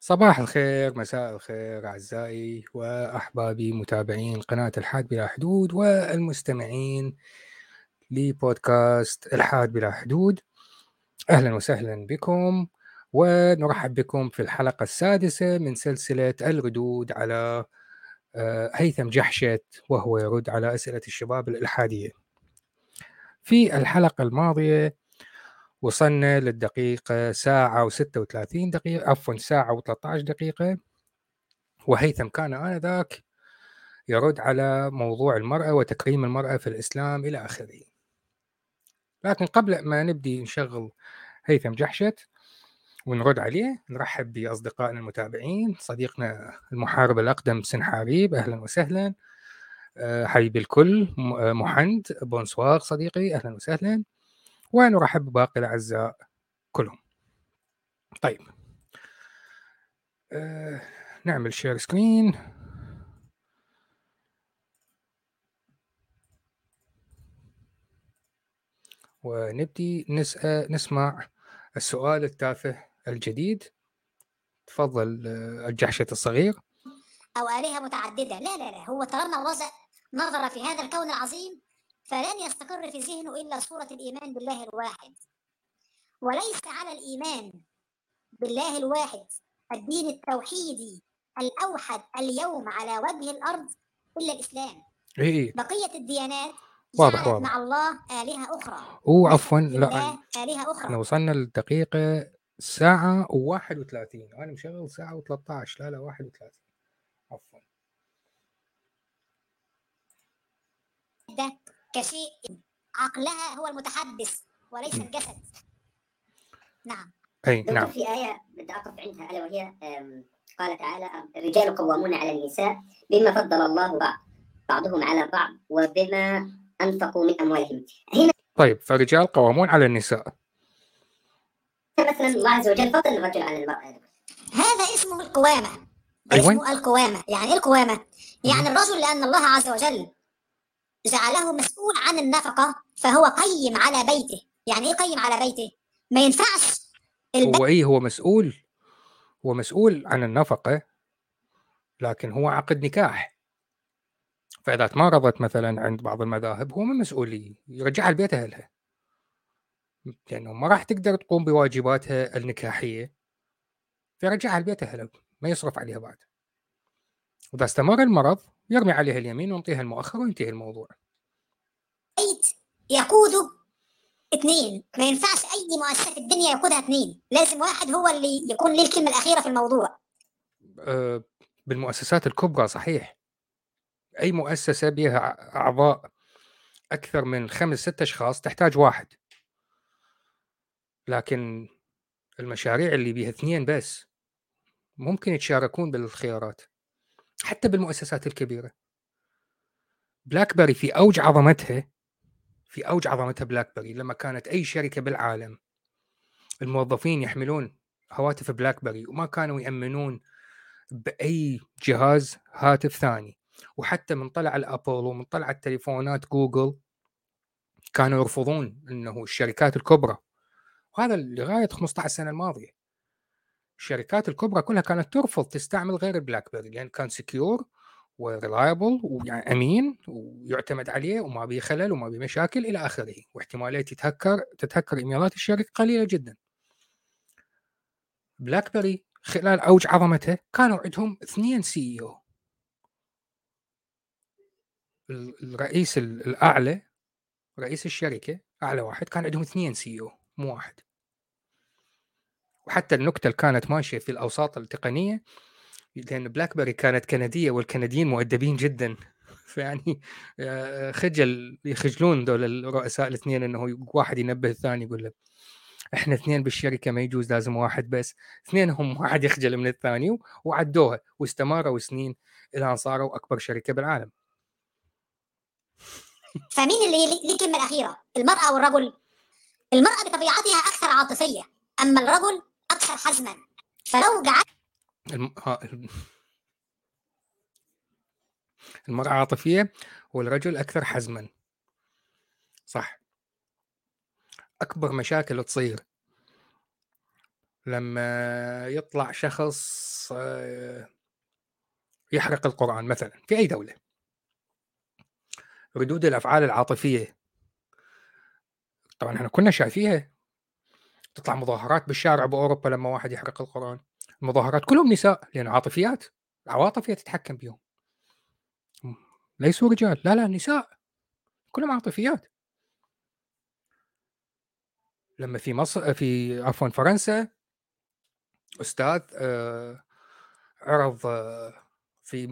صباح الخير، مساء الخير أعزائي وأحبابي متابعين قناة الحاد بلا حدود والمستمعين لبودكاست الحاد بلا حدود. أهلا وسهلا بكم، ونرحب بكم في الحلقة السادسة من سلسلة الردود على هيثم جحشت وهو يرد على أسئلة الشباب الإلحادية. في الحلقة الماضية وصلنا للدقيقة ساعة و13 دقيقة، وهيثم كان آنذاك يرد على موضوع المرأة وتكريم المرأة في الإسلام إلى آخره. لكن قبل ما نبدي نشغل هيثم جحشت ونرد عليه، نرحب بأصدقائنا المتابعين، صديقنا المحارب الأقدم سنحاريب، أهلا وسهلا. حبيب الكل محند بونسوار صديقي، أهلا وسهلا، ونرحب باقي الأعزاء كلهم. طيب، نعمل شير سكرين. ونبدي نسمع السؤال التافه الجديد. تفضل الجحشة الصغير. أو آلهة متعددة؟ لا، هو ترنى ووضع نظر في هذا الكون العظيم فلن يستقر في ذهنه إلا صورة الإيمان بالله الواحد، وليس على الإيمان بالله الواحد الدين التوحيدي الأوحد اليوم على وجه الأرض إلا الإسلام. بقية الديانات جعلت مع الله آلهة أخرى. أنا وصلنا للدقيقة ساعة وواحد وثلاثين، أنا مشغل ساعة وثلاثة عشر. لا 31. عفوا. ده كشيء عقلها هو المتحدث وليس الجسد. نعم. أي نعم. في آية بدي أقف عندها، ألا وهي قال تعالى: الرجال قوامون على النساء بما فضل الله بعضهم على بعض وبما أنفقوا من أموالهم. هنا طيب، فالرجال قوامون على النساء، مثلا الله عز وجل فضل الرجل على المرأة، هذا اسمه القوامة. اسمه القوامة. يعني إيه القوامة؟ يعني الرجل، لأن الله عز وجل جعله مسؤول عن النفقة فهو قيم على بيته. يعني إيه قيم على بيته؟ ما ينفعش هو مسؤول، هو مسؤول عن النفقة، لكن هو عقد نكاح، فإذا تمارضت مثلا عند بعض المذاهب هو من مسؤولية يرجعها لبيت أهلها، لأنه ما راح تقدر تقوم بواجباتها النكاحية، فيرجعها لبيت أهلها ما يصرف عليها بعد. وإذا استمر المرض يرمي عليها اليمين وينطيها المؤخر وينتهي الموضوع. بيت يقوده اثنين، ما ينفعش أي مؤسسة في الدنيا يقودها اثنين، لازم واحد هو اللي يكون له الكلمة الأخيرة في الموضوع. بالمؤسسات الكبرى صحيح، أي مؤسسة بها أعضاء أكثر من 5-6 أشخاص تحتاج واحد، لكن المشاريع اللي بها اثنين بس ممكن يتشاركون بالخيارات. حتى بالمؤسسات الكبيرة، بلاك بيري في أوج عظمتها، بلاك بيري لما كانت أي شركة بالعالم الموظفين يحملون هواتف بلاك بيري وما كانوا يأمنون بأي جهاز هاتف ثاني، وحتى من طلع الأبولو ومن طلع التليفونات جوجل كانوا يرفضون أنه الشركات الكبرى، وهذا لغاية 15 سنة الماضية. الشركات الكبرى كلها كانت ترفض تستعمل غير البلاك بيري، لأن كان سكيور وريلايبل ويعني أمين ويعتمد عليه وما بيه خلل وما بيه مشاكل إلى آخره، واحتمالية تتهكر إيميلات الشركة قليلة جدا. بلاك بيري خلال أوج عظمته كانوا عندهم 2 CEO، الرئيس الأعلى رئيس الشركة أعلى واحد، كان عندهم 2 CEO مو واحد. وحتى النكتة اللي كانت ماشية في الأوساط التقنية، لأن بلاك بيري كانت كندية والكنديين مؤدبين جدا، فيعني يخجلون دول الرؤساء الاثنين، أنه واحد ينبه الثاني يقول له إحنا 2 بالشركة ما يجوز، لازم واحد بس. 2 واحد يخجل من الثاني، وعدوها واستمروا سنين إلى أن صاروا أكبر شركة بالعالم. فمين اللي الكلمة الأخيرة؟ المرأة والرجل. المرأة بطبيعتها أكثر عاطفية، أما الرجل أكثر حزما، فلو جعلت المرأة عاطفية والرجل أكثر حزما، صح. أكبر مشاكل تصير لما يطلع شخص يحرق القرآن مثلا في أي دولة، ردود الأفعال العاطفية طبعا احنا كنا شايفيها، تطلع مظاهرات بالشارع بأوروبا لما واحد يحرق القرآن، المظاهرات كلهم نساء لأن عاطفيات، العواطف هي تتحكم بيهم، ليسوا رجال، لا لا نساء كلهم عاطفيات. لما في مصر في عفوا فرنسا أستاذ عرض في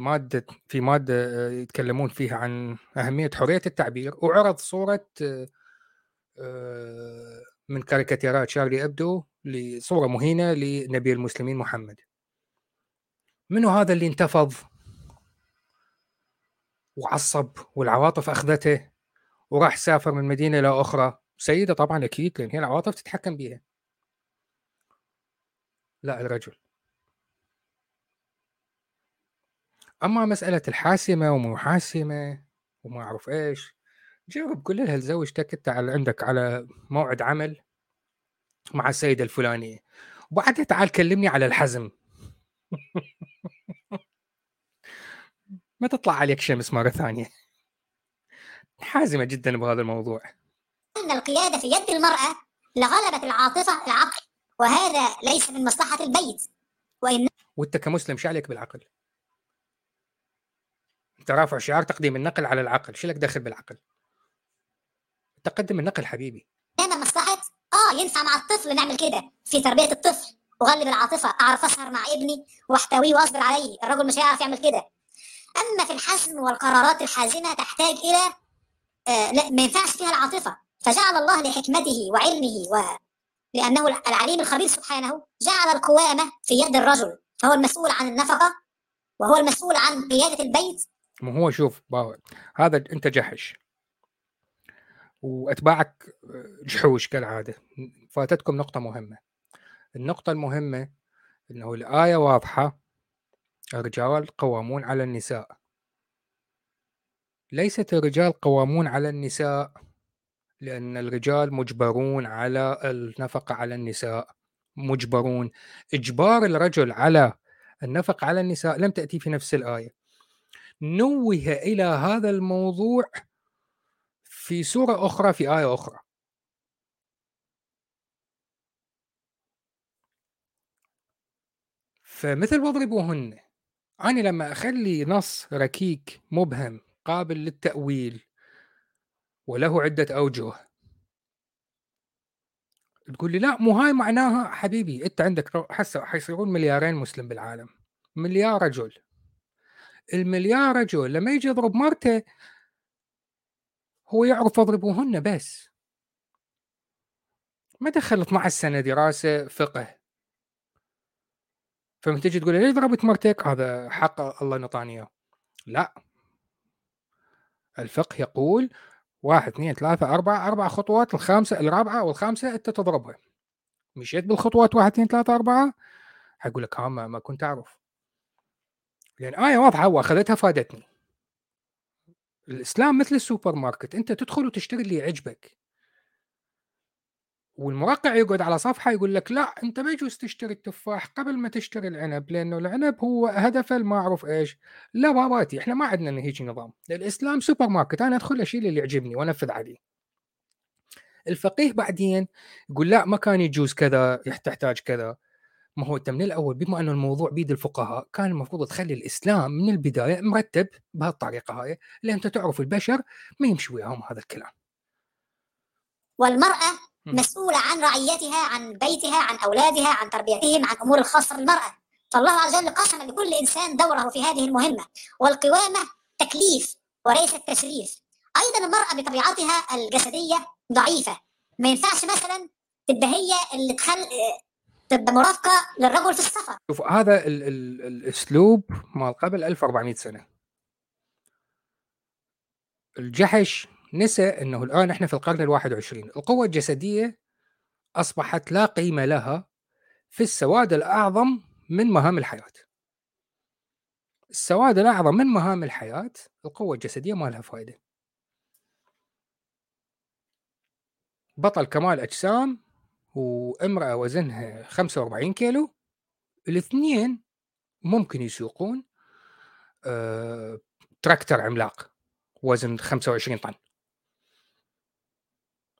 مادة يتكلمون فيها عن أهمية حرية التعبير، وعرض صورة من كاريكاتيرات شارلي إبدو لصورة مهينة لنبي المسلمين محمد. منو هذا اللي انتفض وعصب والعواطف أخذته وراح سافر من مدينة إلى أخرى؟ سيدة طبعا أكيد لأن هي العواطف تتحكم بيها. لا الرجل. أما مسألة الحاسمة ومو حاسمة وما أعرف إيش، جرب قول لها لزوجتك أنت عندك على موعد عمل مع السيدة الفلانية، وبعدها تعال كلمني على الحزم. ما تطلع عليك شمس مرة ثانية. حازمة جدا بهذا الموضوع. أن القيادة في يد المرأة لغلبت العاطفة العقل، وهذا ليس من مصلحة البيت. وإنت كمسلم شعلك بالعقل، أنت رافع شعار تقديم النقل على العقل، شلك داخل بالعقل؟ تقدم النقل حبيبي. أنا مصلحة ينفع مع الطفل نعمل كده في تربية الطفل، وغلب العاطفة، أعرف أسهر مع ابني وأحتويه وأصبر عليه، الرجل مش هيعرف يعمل كده. أما في الحزم والقرارات الحازمة تحتاج إلى ما ينفعش فيها العاطفة. فجعل الله لحكمته وعلمه لأنه العليم الخبير سبحانه جعل القوامة في يد الرجل، فهو المسؤول عن النفقة وهو المسؤول عن قيادة البيت. ما هو شوف باوع. هذا أنت جحش وأتباعك جحوش كالعادة. فاتتكم نقطة مهمة. النقطة المهمة أنه الآية واضحة، الرجال قوامون على النساء. ليست الرجال قوامون على النساء لأن الرجال مجبرون على النفقة على النساء، مجبرون. إجبار الرجل على النفقة على النساء لم تأتي في نفس الآية. نوه إلى هذا الموضوع في سورة أخرى في آية أخرى. فمثل واضربوهن، أنا لما أخلي نص ركيك مبهم قابل للتأويل وله عدة أوجه، تقول لي لا مو هاي معناها. حبيبي أنت عندك حسا حيصيرون 2 مليار مسلم بالعالم، 1 مليار رجل. 1 مليار رجل لما يجي يضرب مرته هو يعرف يضربوهن، بس ما دخل 12 سنة دراسة فقه. فمن تجي تقول ليه ضربت مرتك، هذا حق الله نطانيه. لا، الفقه يقول 1 2 3 4 خطوات، الرابعة والخامسة أنت تضربها. مشيت بالخطوات 1 2 3 4 هقول لك ها ما كنت أعرف، لأن آية واضحة وأخذتها فادتني. الإسلام مثل السوبر ماركت، أنت تدخل وتشتري اللي يعجبك، والمرقع يقعد على صفحة يقول لك لا أنت ما يجوز تشتري التفاح قبل ما تشتري العنب، لأنه العنب هو هدفه ما أعرف إيش. لا باباتي، إحنا ما عندنا هيك نظام. الإسلام سوبر ماركت، أنا أدخل أشيل اللي يعجبني وأنفذ عليه. الفقيه بعدين يقول لا ما كان يجوز كذا، يحتاج كذا. ما هو أنت من الأول بما أنه الموضوع بيد الفقهاء كان المفروض تخلي الإسلام من البداية مرتب بهالطريقة هاي، لأن أنت تعرف البشر ما يمشي وياهم هذا الكلام. والمرأة مسؤولة عن رعيتها، عن بيتها، عن أولادها، عن تربيتهم، عن أمور الخاصة بالمرأة. فالله عز وجل قسم لكل إنسان دوره في هذه المهمة، والقوامة تكليف وليس تشريف. أيضا المرأة بطبيعتها الجسدية ضعيفة، ما ينفعش مثلا تبقى هي اللي تبقى مرافقة للرجل في السفر. شوف هذا الأسلوب ما قبل 1400 سنة. الجحش نسى أنه الآن إحنا في القرن 21، القوة الجسدية أصبحت لا قيمة لها في السواد الأعظم من مهام الحياة. السواد الأعظم من مهام الحياة القوة الجسدية ما لها فائدة. بطل كمال أجسام وامرأة وزنها 45 كيلو، الاثنين ممكن يسوقون تراكتر عملاق وزن 25 طن،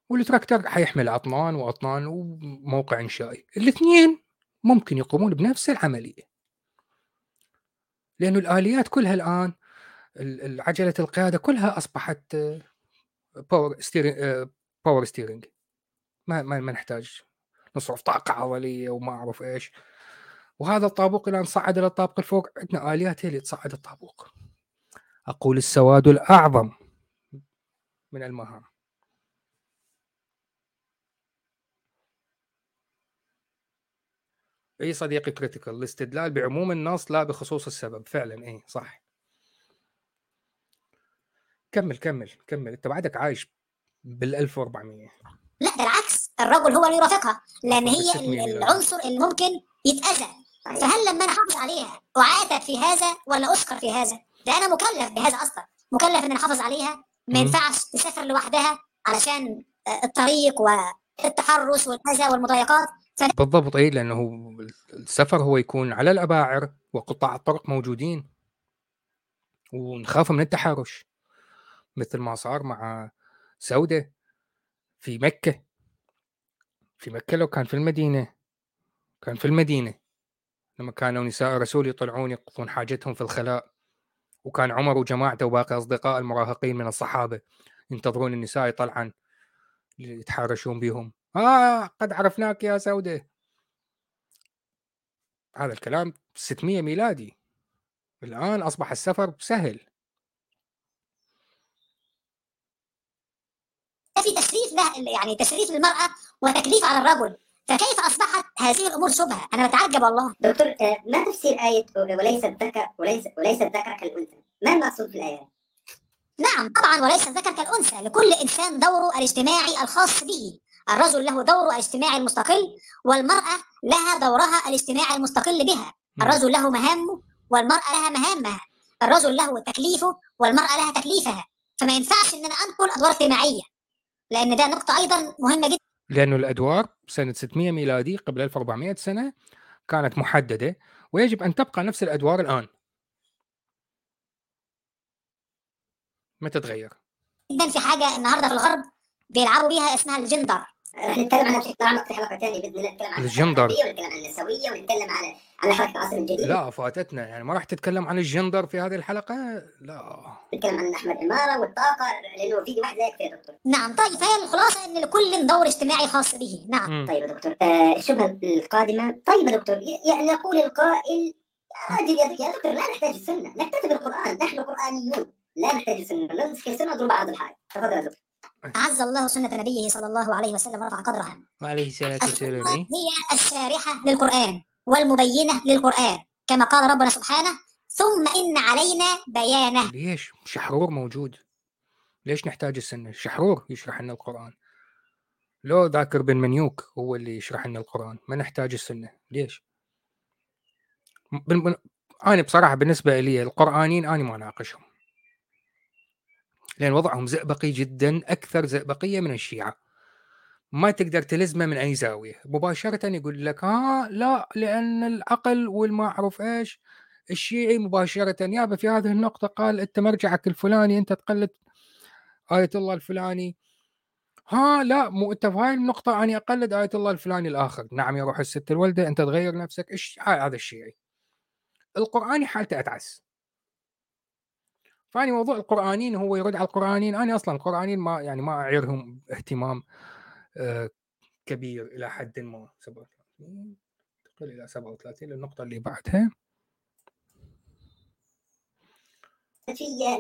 والتراكتر حيحمل أطنان وأطنان وموقع إنشائي. الاثنين ممكن يقومون بنفس العملية، لأنه الآليات كلها الآن، العجلة القيادة كلها أصبحت باور ستيرنج، ما نحتاج نصرف طاقة عضلية وما أعرف إيش. وهذا الطابوق الآن صعد إلى الطابق الفوق، عندنا آليات هي اللي تصعد الطابوق. أقول السواد الأعظم من المهام. أي صديقي كريتيكال، الاستدلال بعموم النص لا بخصوص السبب. فعلا أي صح. كمل. أنت بعدك عايش بال1400. لا بالعكس، الرجل هو اللي يرافقها، لأن هي العنصر اللي ممكن يتأذى. فهل لما أنا حافظ عليها أعاتب في هذا ولا أشكر في هذا؟ ده أنا مكلف بهذا أصلا، مكلف إن أحافظ عليها. ما ينفعش تسافر لوحدها علشان الطريق والتحرش والأذى والمضايقات. بالضبط. اي لانه السفر هو يكون على الاباعر وقطاع الطرق موجودين، ونخاف من التحرش مثل ما صار مع سودة في مكة. لو كان في المدينة، لما كانوا نساء الرسول يطلعون يقضون حاجتهم في الخلاء، وكان عمر وجماعته وباقي اصدقاء المراهقين من الصحابة ينتظرون النساء يطلعن يتحرشون بهم. قد عرفناك يا سودة. هذا الكلام 600 ميلادي. الآن أصبح السفر سهل. في تشريف له، يعني تشريف للمرأة وتكليف على الرجل. فكيف أصبحت هذه الأمور شبهة؟ أنا بتعجب والله. دكتور، ما تفسير آية وليس الذكر وليس الذكر كالأنثى؟ ما المقصود في الآية؟ نعم طبعا، وليس الذكر كالأنثى. لكل إنسان دوره الاجتماعي الخاص به. الرجل له دوره الاجتماعي المستقل، والمرأة لها دورها الاجتماعي المستقل بها. الرجل له مهامه والمرأة لها مهامها. الرجل له تكليفه والمرأة لها تكليفها. فما ينفعش أن أنا أنقل أدوار اجتماعية، لأن ده نقطة أيضا مهمة جدا. لأنه الأدوار سنة 600 ميلادي قبل 1400 سنة كانت محددة، ويجب أن تبقى نفس الأدوار الآن، ما تتغير جدا. في حاجة النهاردة في الغرب بيلعبوا بيها اسمها الجندر. هنتكلم عنها بشكل أعمق في حلقة تانية بإذن الله. نتكلم عن الجندر ونتكلم عن النسوية ونتكلم على حركة العصر الجديد. لا فاتتنا، يعني ما راح تتكلم عن الجندر في هذه الحلقة. لا نتكلم عن أحمد إمارة والطاقة، لأنه فيديو واحد لا يكفي يا دكتور. نعم طيب، فهي الخلاصة أن لكل دور اجتماعي خاص به. نعم طيب يا دكتور، الشبهة القادمة. طيب يا دكتور، يعني يقول القائل يا دكتور لا نحتاج السنة، نكتفي بالقرآن، نحن قرآنيون لا نحتاج السنة، لا نمسك السنة ضرب بعض الحاجة. تفضل يا دكتور. عز الله سنة نبيه صلى الله عليه وسلم ورفع قدرها. وعليه الصلاة والسلام. هي الشارحة للقرآن والمبينة للقرآن، كما قال ربنا سبحانه: ثم إن علينا بيانه. ليش شحرور موجود؟ ليش نحتاج السنة؟ شحرور يشرح لنا القرآن. لو ذاكر بن منيوك هو اللي يشرح لنا القرآن، ما نحتاج السنة. ليش؟ أنا بصراحة بالنسبة لي القرآنين أنا ما ناقشهم، لأن وضعهم زئبقي جداً، أكثر زئبقية من الشيعة. ما تقدر تلزمه من أي زاوية، مباشرة يقول لك لا لأن العقل والما أعرف إيش. الشيعي مباشرة يابا في هذه النقطة قال أنت مرجعك الفلاني، أنت تقلد آية الله الفلاني. لا مو أنت في هاي النقطة أنا أقلد آية الله الفلاني الآخر. نعم يا روح الست الولدة، أنت تغير نفسك. هذا الشيعي. القرآني حالته أتعس. فاني موضوع القرآنين هو يرد على القرآنين. أنا أصلاً القرآنين ما أعيرهم اهتمام كبير إلى حد ما. 37 تقل إلى 37 للنقطة اللي بعدها.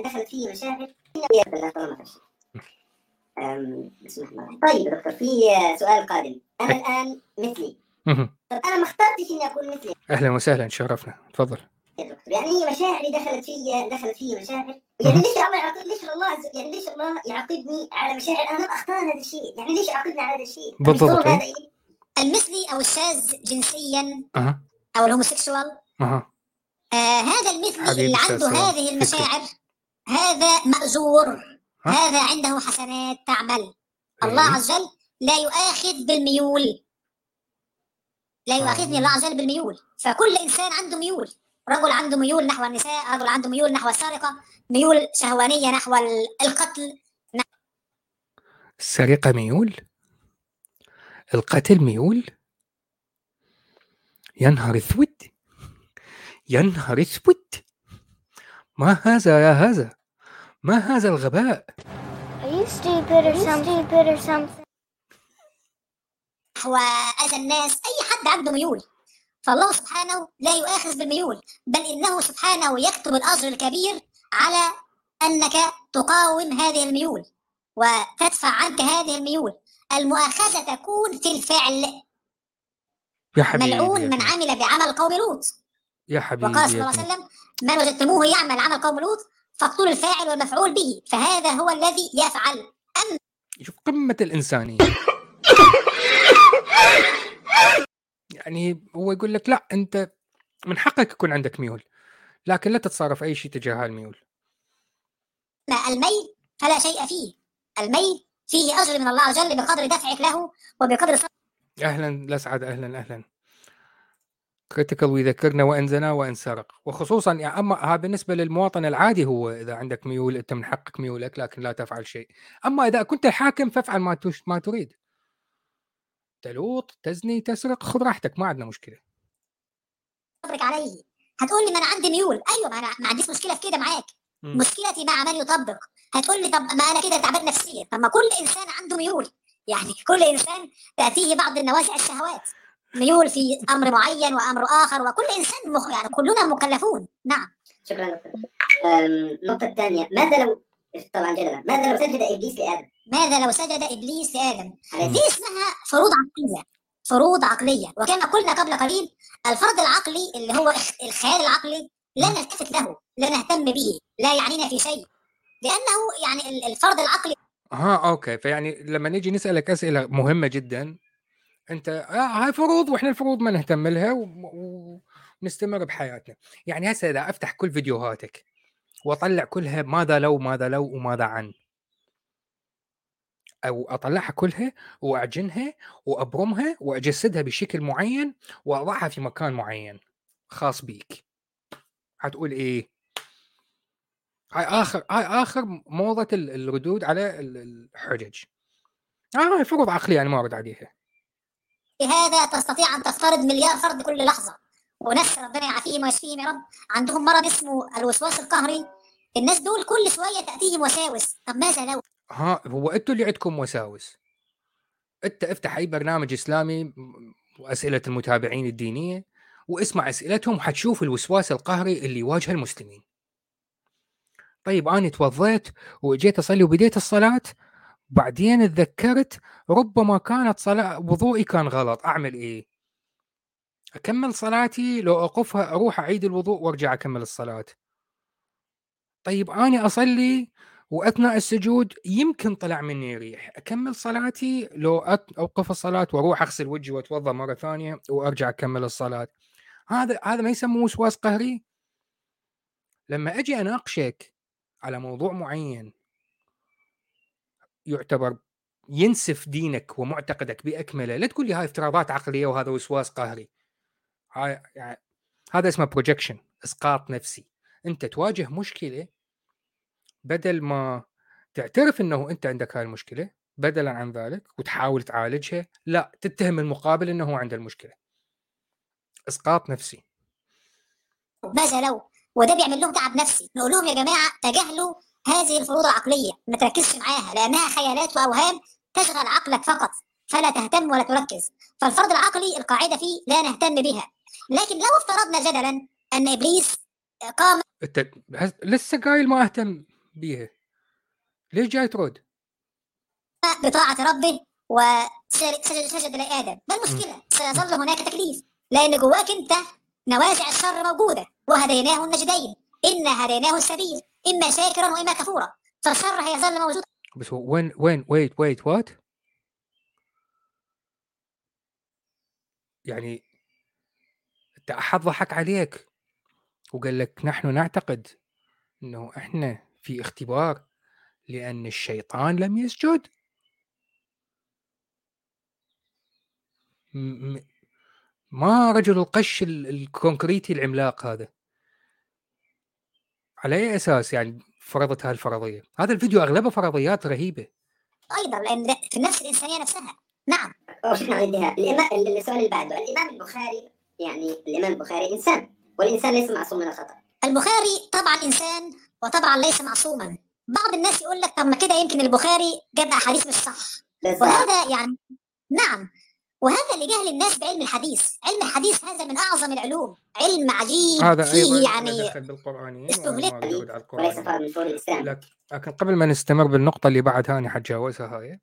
دخلت فيه مشاهد. طيب دكتور، في سؤال قادم. أنا الآن مثلي. طب أنا ما اخترتش إني أكون مثلي. أهلاً وسهلاً، شرفنا، تفضل. يعني مشاعري دخلت فيها مشاعر. يعني ليش الله يعاقبني على مشاعر انا اختار هذا الشيء؟ يعني ليش يعاقبني على هذا الشيء؟ بالضبط. هذا المثلي او الشاذ جنسيا او الهوموسيكشوال. هذا المثلي اللي عنده هذه المشاعر هذا مأجور، هذا عنده حسنات تعمل. الله عز وجل لا يؤاخذ بالميول، لا يؤاخذني الله عز وجل بالميول. فكل إنسان عنده ميول، رجل عنده ميول نحو النساء، رجل عنده ميول نحو السرقة، ميول شهوانية نحو القتل. السرقة ميول، القتل ميول. ينهر اسود، ينهر اسود، ما هذا يا هذا؟ ما هذا الغباء؟ وأذى الناس، أي حد عنده ميول. فالله سبحانه لا يؤاخذ بالميول، بل إنه سبحانه يكتب الأجر الكبير على أنك تقاوم هذه الميول وتدفع عنك هذه الميول. المؤاخذة تكون في الفعل. ملعون من عمل بعمل قوم لوط. يا حبيبي، وقال صلى الله عليه وسلم: ما وجدتموه يعمل عمل قوم لوط فاقتلوا الفاعل والمفعول به. فهذا هو الذي يفعل. شوف قمة الإنسانية. يعني هو يقول لك لا، أنت من حقك يكون عندك ميول، لكن لا تتصرف أي شيء تجاه الميول. ما الميل فلا شيء فيه. الميل فيه أجر من الله عز وجل بقدر دفعك له وبقدر أهلا لسعد، أهلا أهلا كريتيكال. ويذكرنا وأنزنا وأن سرق، وخصوصا يعني أما بالنسبة للمواطن العادي، هو إذا عندك ميول أنت من حقك ميولك، لكن لا تفعل شيء. أما إذا كنت الحاكم فافعل ما تريد، تلوط، تزني، تسرق، خذ راحتك، ما عندنا مشكلة. أبرك عليه. هتقول لي ما أنا عندي ميول، أيوة ما عنديش مشكلة في كده معاك. مشكلتي مع من يطبق. هتقول لي طب ما أنا كده تعبت نفسيا. طب ما كل إنسان عنده ميول، يعني كل إنسان تأتيه بعض النوازع الشهوات، ميول في أمر معين وأمر آخر، وكل إنسان يعني كلنا مكلفون. نعم، شكرا لك. نقطة الثانية، ماذا لو طبعا جدا، ماذا لو سجد إبليس لآدم؟ ماذا لو سجد إبليس لآدم؟ دي اسمها فروض عقلية، فروض عقلية. وكما قلنا قبل قليل، الفرض العقلي اللي هو الخيال العقلي لا نلتفت له، لا نهتم به، لا يعنينا في شيء، لأنه يعني الفرض العقلي. اوكي، فيعني لما نيجي نسألك أسئلة مهمة جدا، انت هاي فروض واحنا الفروض ما نهتم لها ونستمر بحياتنا. يعني هسه اذا افتح كل فيديوهاتك واطلع كلها ماذا لو ماذا لو وماذا عن، او اطلعها كلها واعجنها وابرمها واجسدها بشكل معين واضعها في مكان معين خاص بيك، هتقول ايه؟ هاي اخر موضة الردود على الحجج. هاي فروض عقلية انا ما ارد عليها. لهذا تستطيع أن تفترض مليار فرد كل لحظة. وناس ربنا يعافيهم ويشفيهم يا رب عندهم مرض اسمه الوسواس القهري، الناس دول كل شوية تأتيهم وساوس. طب ماذا لو؟ هو أنتوا اللي عندكم وساوس. أنت افتح أي برنامج إسلامي وأسئلة المتابعين الدينية واسمع أسئلتهم، حتشوف الوسواس القهري اللي يواجه المسلمين. طيب أنا توضيت وجيت أصلي وبديت الصلاة، بعدين اتذكرت ربما كانت صلاة وضوئي كان غلط، أعمل إيه؟ أكمل صلاتي لو أوقفها أروح أعيد الوضوء وأرجع أكمل الصلاة؟ طيب أنا أصلي وأثناء السجود يمكن طلع مني ريح، أكمل صلاتي لو أوقف الصلاة وأروح أغسل وجهي وأتوضأ مرة ثانية وأرجع أكمل الصلاة؟ هذا ما يسموه وسواس قهري. لما أجي أناقشك على موضوع معين يعتبر ينسف دينك ومعتقدك بأكمله، لا تقول لي هاي افتراضات عقلية وهذا وسواس قهري. هاي يعني هذا اسمه بروجكشن، إسقاط نفسي. أنت تواجه مشكلة، بدل ما تعترف أنه أنت عندك هاي المشكلة بدلا عن ذلك وتحاول تعالجها، لا تتهم المقابل أنه عنده المشكلة. إسقاط نفسي. ماذا لو؟ وده بيعمل لهم تعب نفسي. نقول لهم يا جماعة تجاهلوا هذه الفروض العقلية، ما تركزش معاها لأنها خيالات وأوهام تشغل عقلك فقط، فلا تهتم ولا تركز. فالفرض العقلي القاعدة فيه لا نهتم بها. لكن لو افترضنا جدلا أن إبليس قام لسه قايل ما أهتم بها، ليش جاي ترد؟ بطاعة ربه وسجد لآدم. ما المشكلة؟ سيظل هناك تكليف، لأن جواك أنت نوازع الشر موجودة. وهديناه النجدين، إن هديناه السبيل إما شاكرا وإما كفورا، فالشر هيظل موجود. بس وين wait what؟ يعني أنت أحد ضحك عليك وقال لك نحن نعتقد أنه إحنا في اختبار لأن الشيطان لم يسجد. ما رجل القش الكونكريتي العملاق هذا على أي أساس يعني فرضت هالفرضية؟ هذا الفيديو أغلبه فرضيات رهيبة أيضاً، لأن في نفس الإنسانية نفسها. نعم شنو عندها السؤال اللي بعده. الإمام البخاري، يعني الإمام البخاري إنسان، والإنسان ليس معصوم من الخطأ. البخاري طبعاً إنسان وطبعاً ليس معصوماً. بعض الناس يقول لك طب ما كده يمكن البخاري جاب أحاديث مش صح، وهذا يعني نعم، وهذا اللي جهل الناس بعلم الحديث. علم الحديث هذا من أعظم العلوم، علم عجيب فيه يعني استهلاك وليس فرض من فروض الإسلام. لكن قبل ما نستمر بالنقطة اللي بعدها أنا حتجاوزها هاي.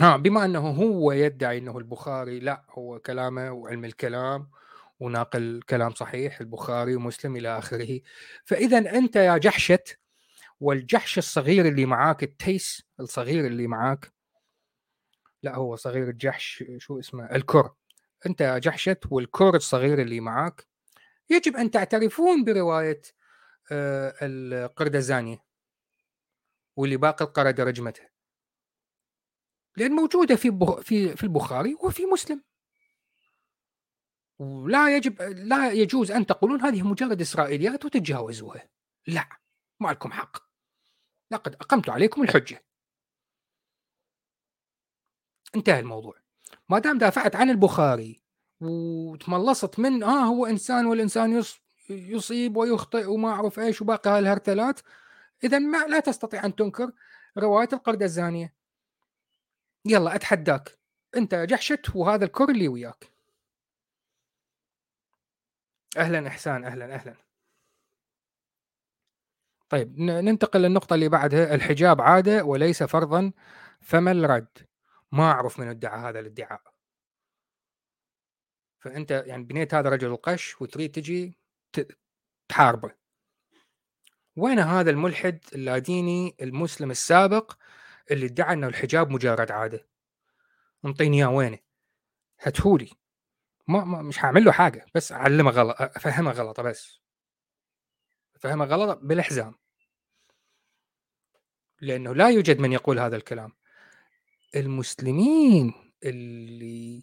بما أنه هو يدعي أنه البخاري لا هو كلامه وعلم الكلام وناقل كلام صحيح البخاري ومسلم إلى آخره، فإذا أنت يا جحشت والجحش الصغير اللي معاك، التيس الصغير اللي معاك، لا هو صغير الجحش شو اسمه الكر، أنت يا جحشت والكر الصغير اللي معاك يجب أن تعترفون برواية القردة زانية واللي باقي القردة رجمته، لأن موجودة في البخاري وفي مسلم، لا يجوز أن تقولون هذه مجرد إسرائيليات وتتجاوزوها. لا، ما لكم حق، لقد أقمت عليكم الحجة. انتهى الموضوع. ما دام دافعت عن البخاري وتملصت من هو إنسان والإنسان يصيب ويخطئ وما أعرف إيش وباقي هالهرتلات، إذن ما لا تستطيع أن تنكر رواية القردة الزانية. يلا أتحداك أنت جحشت وهذا الكر اللي وياك. أهلا إحسان، أهلا. طيب ننتقل للنقطة اللي بعدها. الحجاب عادة وليس فرضا فما الرد؟ ما أعرف من ادعى هذا الادعاء. فأنت يعني بنيت هذا رجل القش وتريد تجي تحاربه. وين هذا الملحد اللاديني المسلم السابق اللي ادعى أنه الحجاب مجرد عادة؟ انطيني إياه وينه، هاتهولي. ما مش هعمل له حاجة، بس أعلمه غلط، أفهمه غلطة، بس أفهمه غلطة بالحزام، لأنه لا يوجد من يقول هذا الكلام. المسلمين اللي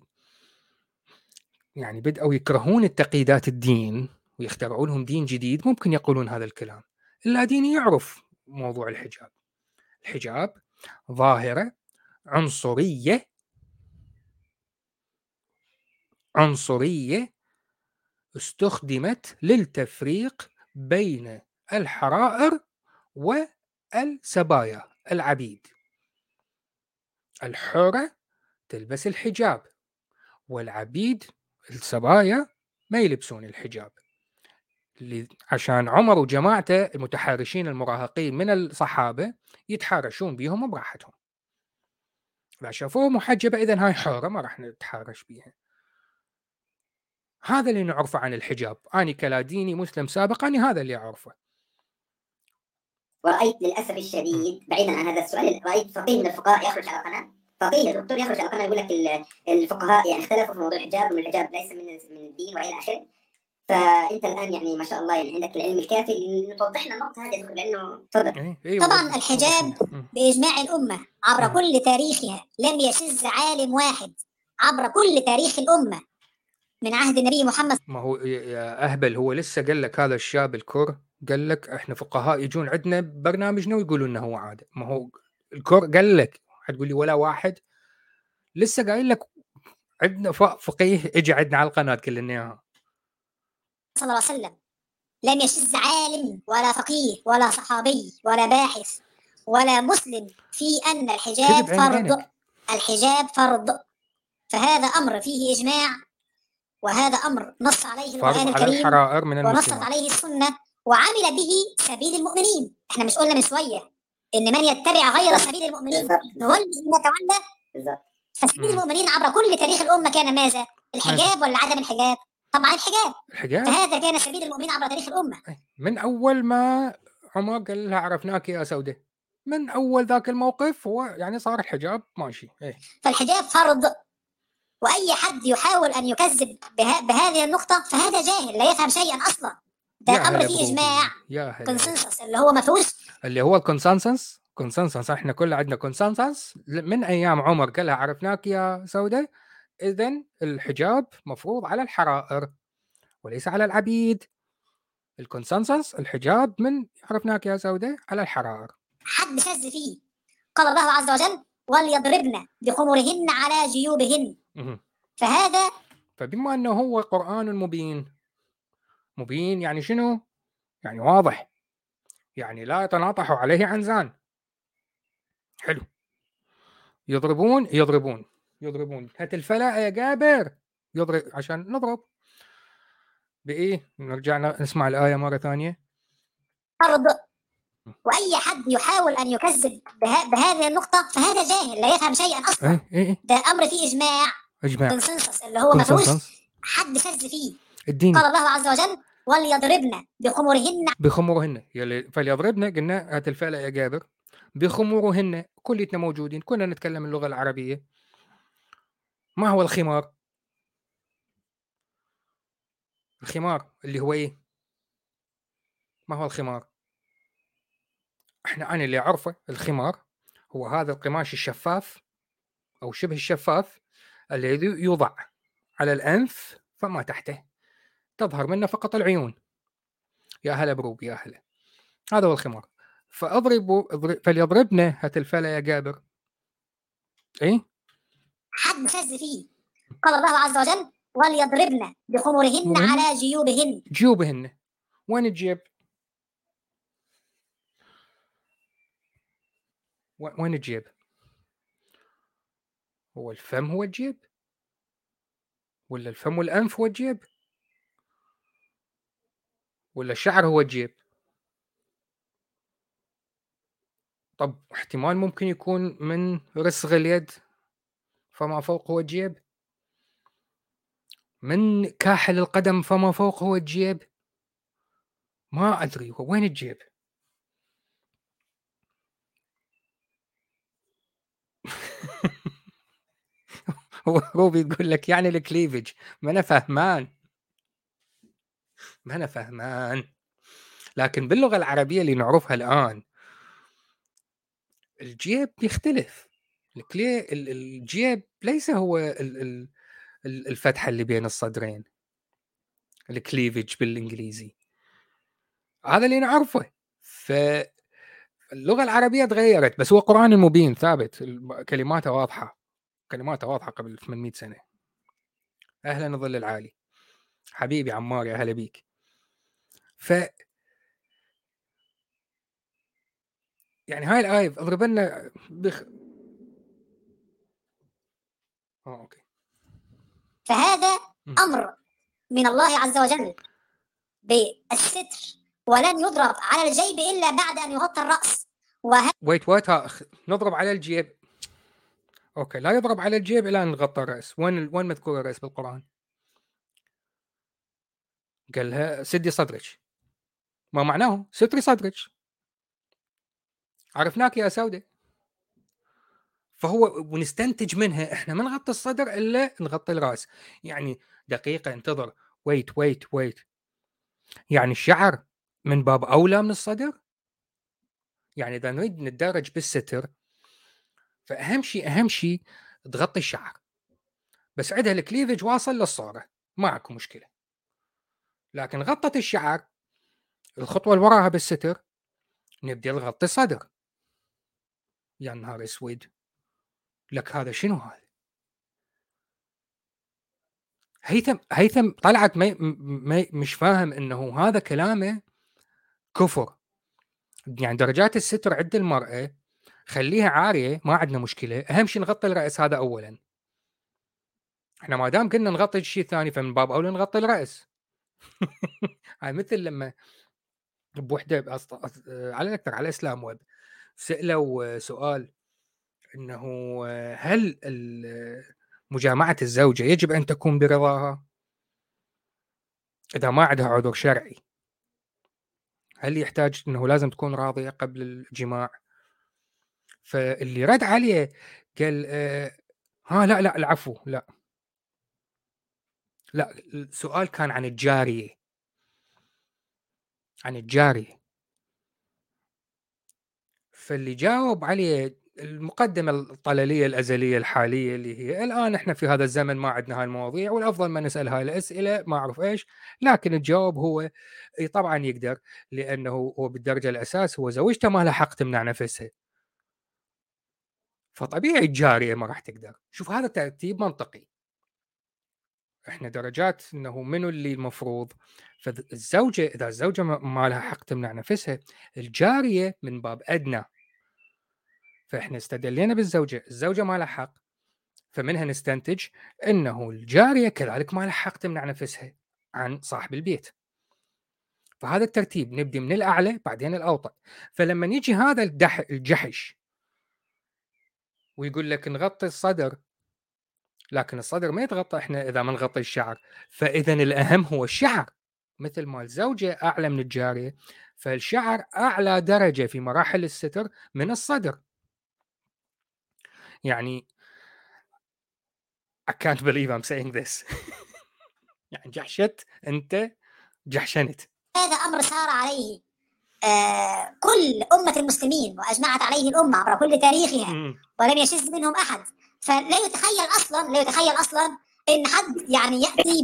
يعني بدأوا يكرهون التقييدات الدين ويخترعون لهم دين جديد ممكن يقولون هذا الكلام. اللاديني يعرف موضوع الحجاب. الحجاب ظاهرة عنصرية استخدمت للتفريق بين الحرائر والسبايا العبيد. الحرة تلبس الحجاب والعبيد السبايا ما يلبسون الحجاب، عشان عمر وجماعته المتحرشين المراهقين من الصحابة يتحارشون بيهم براحتهم، لا شافوه محجبة إذن هاي حرة ما راح نتحارش بيها. هذا اللي نعرفه عن الحجاب. أنا كلاديني مسلم سابقا هذا اللي أعرفه. ورأيت للأسف الشديد بعيدا عن هذا السؤال، رأيت فقيه من الفقهاء يخرج على قناة، فقيه الدكتور يخرج على قناة يقول لك الفقهاء يعني اختلفوا في موضوع الحجاب والحجاب ليس من الدين وإلى آخره. فأنت الآن يعني ما شاء الله يعني عندك العلم الكافي اللي توضح لنا النقطة هذه، لأنه تفضل. طبعا الحجاب بإجماع الأمة عبر كل تاريخها لم يشذ عالم واحد عبر كل تاريخ الأمة من عهد النبي محمد. ما هو يا أهبل، هو لسه قال لك هذا الشاب الكور قال لك إحنا فقهاء يجون عندنا برنامجنا ويقولون إنه هو عادة. ما هو الكور قال لك، هتقول لي ولا واحد لسه قايل لك عندنا فقيه إجي عندنا على القناة كلنا إياها. صلى الله عليه وسلم لم يشذ عالم ولا فقيه ولا صحابي ولا باحث ولا مسلم في أن الحجاب فرض. الحجاب فرض، فهذا أمر فيه إجماع، وهذا أمر نص عليه القرآن الكريم ونصت عليه السنة وعمل به سبيل المؤمنين. احنا مش قلنا من شوية إن من يتبع غير سبيل المؤمنين نولي ما تولى. فسبيل المؤمنين عبر كل تاريخ الأمة كان ماذا؟ الحجاب ولا عدم الحجاب؟ طبعا الحجاب. فهذا كان سبيل المؤمنين عبر تاريخ الأمة من أول ما عمر قال لها عرفناك يا سودة، من أول ذاك الموقف هو يعني صار الحجاب ماشي. فالحجاب فرض، وأي حد يحاول أن يكذب بهذه النقطة فهذا جاهل لا يفهم شيئا أصلا. ده أمر فيه إجماع، كونسنسس اللي هو ما فيهوش، اللي هو الكونسنسس كونسنسس، احنا كل عندنا كونسنسس من ايام عمر، قالها عرفناك يا سوداء. اذا الحجاب مفروض على الحرائر وليس على العبيد. الكونسنسس الحجاب من عرفناك يا سوداء على الحرائر. حد شذ فيه قال الله عز وجل وليضربن بخمرهن على جيوبهن. فهذا فبما انه هو قرآن مبين، مبين يعني شنو؟ يعني واضح، يعني لا يتناطح عليه عنزان. حلو. يضربون يضربون يضربون، هات الفلاة يا جابر يضرب عشان نضرب بإيه. نرجع نسمع الآية مرة ثانية. أرض. وأي حد يحاول أن يكذب بهذه النقطة فهذا جاهل لا يفهم شيئا أصلا. ده أمر فيه إجماع كونسنسس اللي هو مفروش حد شاذ فيه. الدين قال الله عز وجل وليضربن بخمرهن فليضربن، قلنا هات الفعل يا جابر. بخمرهن كلنا موجودين، كنا نتكلم اللغة العربية. ما هو الخمار؟ الخمار اللي هو إيه؟ ما هو الخمار؟ أنا اللي أعرفه الخمار هو هذا القماش الشفاف أو شبه الشفاف الذي يوضع على الأنف فما تحته تظهر منه فقط العيون. يا هلا بروب يا هلا، هذا هو الخمار. فليضربنا هات الفلا يا جابر. إيه؟ حد شاذ فيه قال الله عز وجل وليضربنا بخمرهن على جيوبهن. جيوبهن وين الجيب؟ وين الجيب؟ هو الفم هو الجيب ولا الفم والأنف هو الجيب ولا الشعر هو الجيب؟ طب احتمال ممكن يكون من رسغ اليد فما فوق هو الجيب، من كاحل القدم فما فوق هو الجيب. ما أدري هو وين الجيب. هو بيقول لك يعني الكليفج. ما أنا فهمان. لكن باللغة العربية اللي نعرفها الآن الجيب بيختلف. الجيب ليس هو الفتحة اللي بين الصدرين، الكليفج بالإنجليزي، هذا اللي نعرفه. فاللغة العربية تغيرت، بس هو قرآن مبين ثابت، كلماته واضحة قبل 800 سنة. أهلا نظل العالي حبيبي عمار، يا هلا بيك. يعني هاي الآية اضرب لنا أوكي. فهذا أمر من الله عز وجل بالستر، ولن يضرب على الجيب إلا بعد أن يغطى الرأس. نضرب على الجيب. أوكي، لا يضرب على الجيب إلا أن نغطى الرأس. وين مذكور الرأس بالقرآن؟ قالها سدي صدرج. ما معناه ستري صدرج؟ عرفناك يا سودة. فهو ونستنتج منها احنا ما نغطي الصدر الا نغطي الراس. يعني دقيقة انتظر، ويت. يعني الشعر من باب اولى من الصدر. يعني اذا نريد نتدرج بالستر فاهم شيء تغطي الشعر، بس عندها الكليفج واصل للصورة ما عكو مشكلة. لكن غطت الشعر، الخطوة اللي وراها بالستر نبدأ نغطي الصدر. يا نهار اسود لك، هذا شنو هذا؟ هيثم طلعت مش فاهم انه هذا كلامه كفر. يعني درجات الستر عند المرأة خليها عارية، ما عندنا مشكلة، اهم شيء نغطي الرأس. هذا اولا، احنا ما دام قلنا نغطي الشيء الثاني فمن باب اولى نغطي الرأس. هاي مثل لما بوحدة على اسلام ويب سألوا سؤال انه هل مجامعة الزوجة يجب ان تكون برضاها اذا ما عندها عذر شرعي؟ هل يحتاج انه لازم تكون راضية قبل الجماع؟ فاللي رد عليه قال لا العفو، لا السؤال كان عن الجارية، عن الجارية. فاللي جاوب عليه المقدمة الطللية الأزلية الحالية اللي هي الآن إحنا في هذا الزمن ما عندنا هاي المواضيع والأفضل ما نسأل هاي الأسئلة ما أعرف إيش، لكن الجواب هو طبعا يقدر، لأنه هو بالدرجة الأساس هو زوجته ما لها حق تمنع نفسها، فطبيعي الجارية ما راح تقدر. شوف هذا ترتيب منطقي، إحنا درجات إنه منو اللي المفروض. فالزوجة إذا الزوجة ما لها حق تمنع نفسها، الجارية من باب أدنى، فإحنا استدلينا بالزوجة، الزوجة ما لها حق، فمنها نستنتج أنه الجارية كذلك ما لها حق تمنع نفسها عن صاحب البيت. فهذا الترتيب نبدأ من الأعلى بعدين الأوطى. فلما يجي هذا الجحش ويقول لك نغطي الصدر، لكن الصدر ما يتغطى إحنا إذا ما نغطي الشعر، فإذا الأهم هو الشعر. مثل ما الزوجة أعلى من الجارية، فالشعر أعلى درجة في مراحل الستر من الصدر. يعني I can't believe I'm saying this. يعني جحشت، أنت جحشنت. هذا أمر صار عليه كل أمة المسلمين وأجمعت عليه الأمة عبر كل تاريخها ولم يشذ منهم أحد. فلا يتخيل أصلاً، إن حد يعني يأتي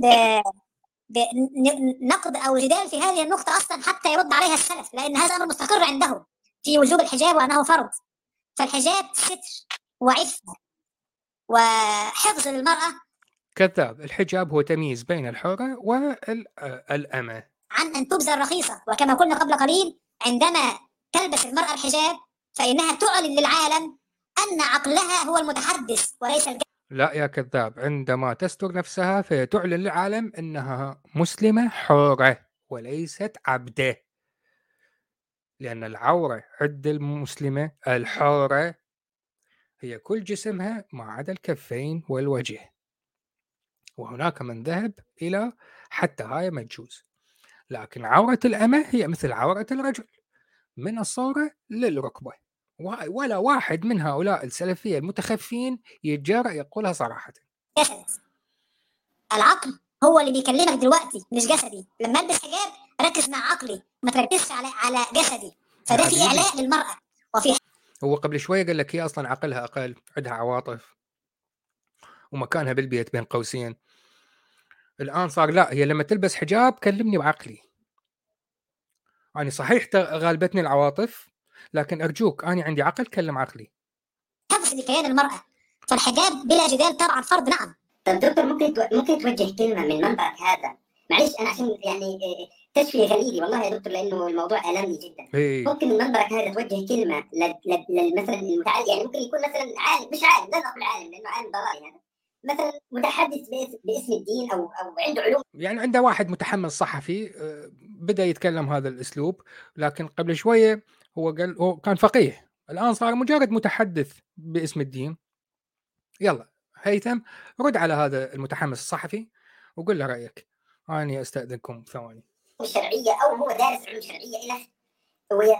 بنقد أو جدال في هذه النقطة أصلاً حتى يرد عليها السلف، لأن هذا أمر مستقر عندهم في وجوب الحجاب وأنه فرض. فالحجاب ستر وعفة وحفظ للمرأة. كذاب، الحجاب هو تمييز بين الحرة والأمة عن أن تبذل رخيصة. وكما قلنا قبل قليل، عندما تلبس المرأة الحجاب فإنها تعلن للعالم أن عقلها هو المتحدث وليس الجهل. لا يا كذاب، عندما تستر نفسها فتعلن للعالم أنها مسلمة حرة وليست عبدة، لأن العورة عند المسلمة الحرة هي كل جسمها ما عدا الكفين والوجه، وهناك من ذهب إلى حتى هاي مجوز. لكن عورة الأمة هي مثل عورة الرجل من الصورة للركبة، ولا واحد من هؤلاء السلفية المتخفين يتجرأ يقولها صراحة. العقل هو اللي بيكلمك دلوقتي مش جسدي. لما ألبس حجاب ركز مع عقلي، ما تركزش على جسدي، فده في إعلاء للمرأة. وفي هو قبل شوية قال لك هي أصلاً عقلها أقل، عندها عواطف ومكانها بالبيت بين قوسين. الآن صار لا، هي لما تلبس حجاب كلمني بعقلي، يعني صحيح غالبتني العواطف، لكن أرجوك أنا عندي عقل، كلم عقلي. حفظ لكيان المرأة، فالحجاب بلا جدال طبعاً فرض. نعم. طب دكتور ممكن توجه كلمة من منبعك هذا؟ معلش أنا عشان يعني تشفي غليلي والله يا دكتور، لأنه الموضوع ألمني جدا. ممكن من منبرك هذا توجه كلمة مثلا المتعلم، يعني ممكن يكون مثلا عالم، مش عالم، لا نقول عالم لأنه عالم ضرائي هذا، مثلا متحدث باسم الدين أو عنده علوم، يعني عنده واحد متحمل صحفي بدأ يتكلم هذا الأسلوب، لكن قبل شوية هو قال هو كان فقيه، الآن صار مجرد متحدث باسم الدين. يلا هيثم رد على هذا المتحمس الصحفي وقل له رأيك. أنا أستأذنكم ثواني. الشرعية أو هو دارس علم شرعية إلى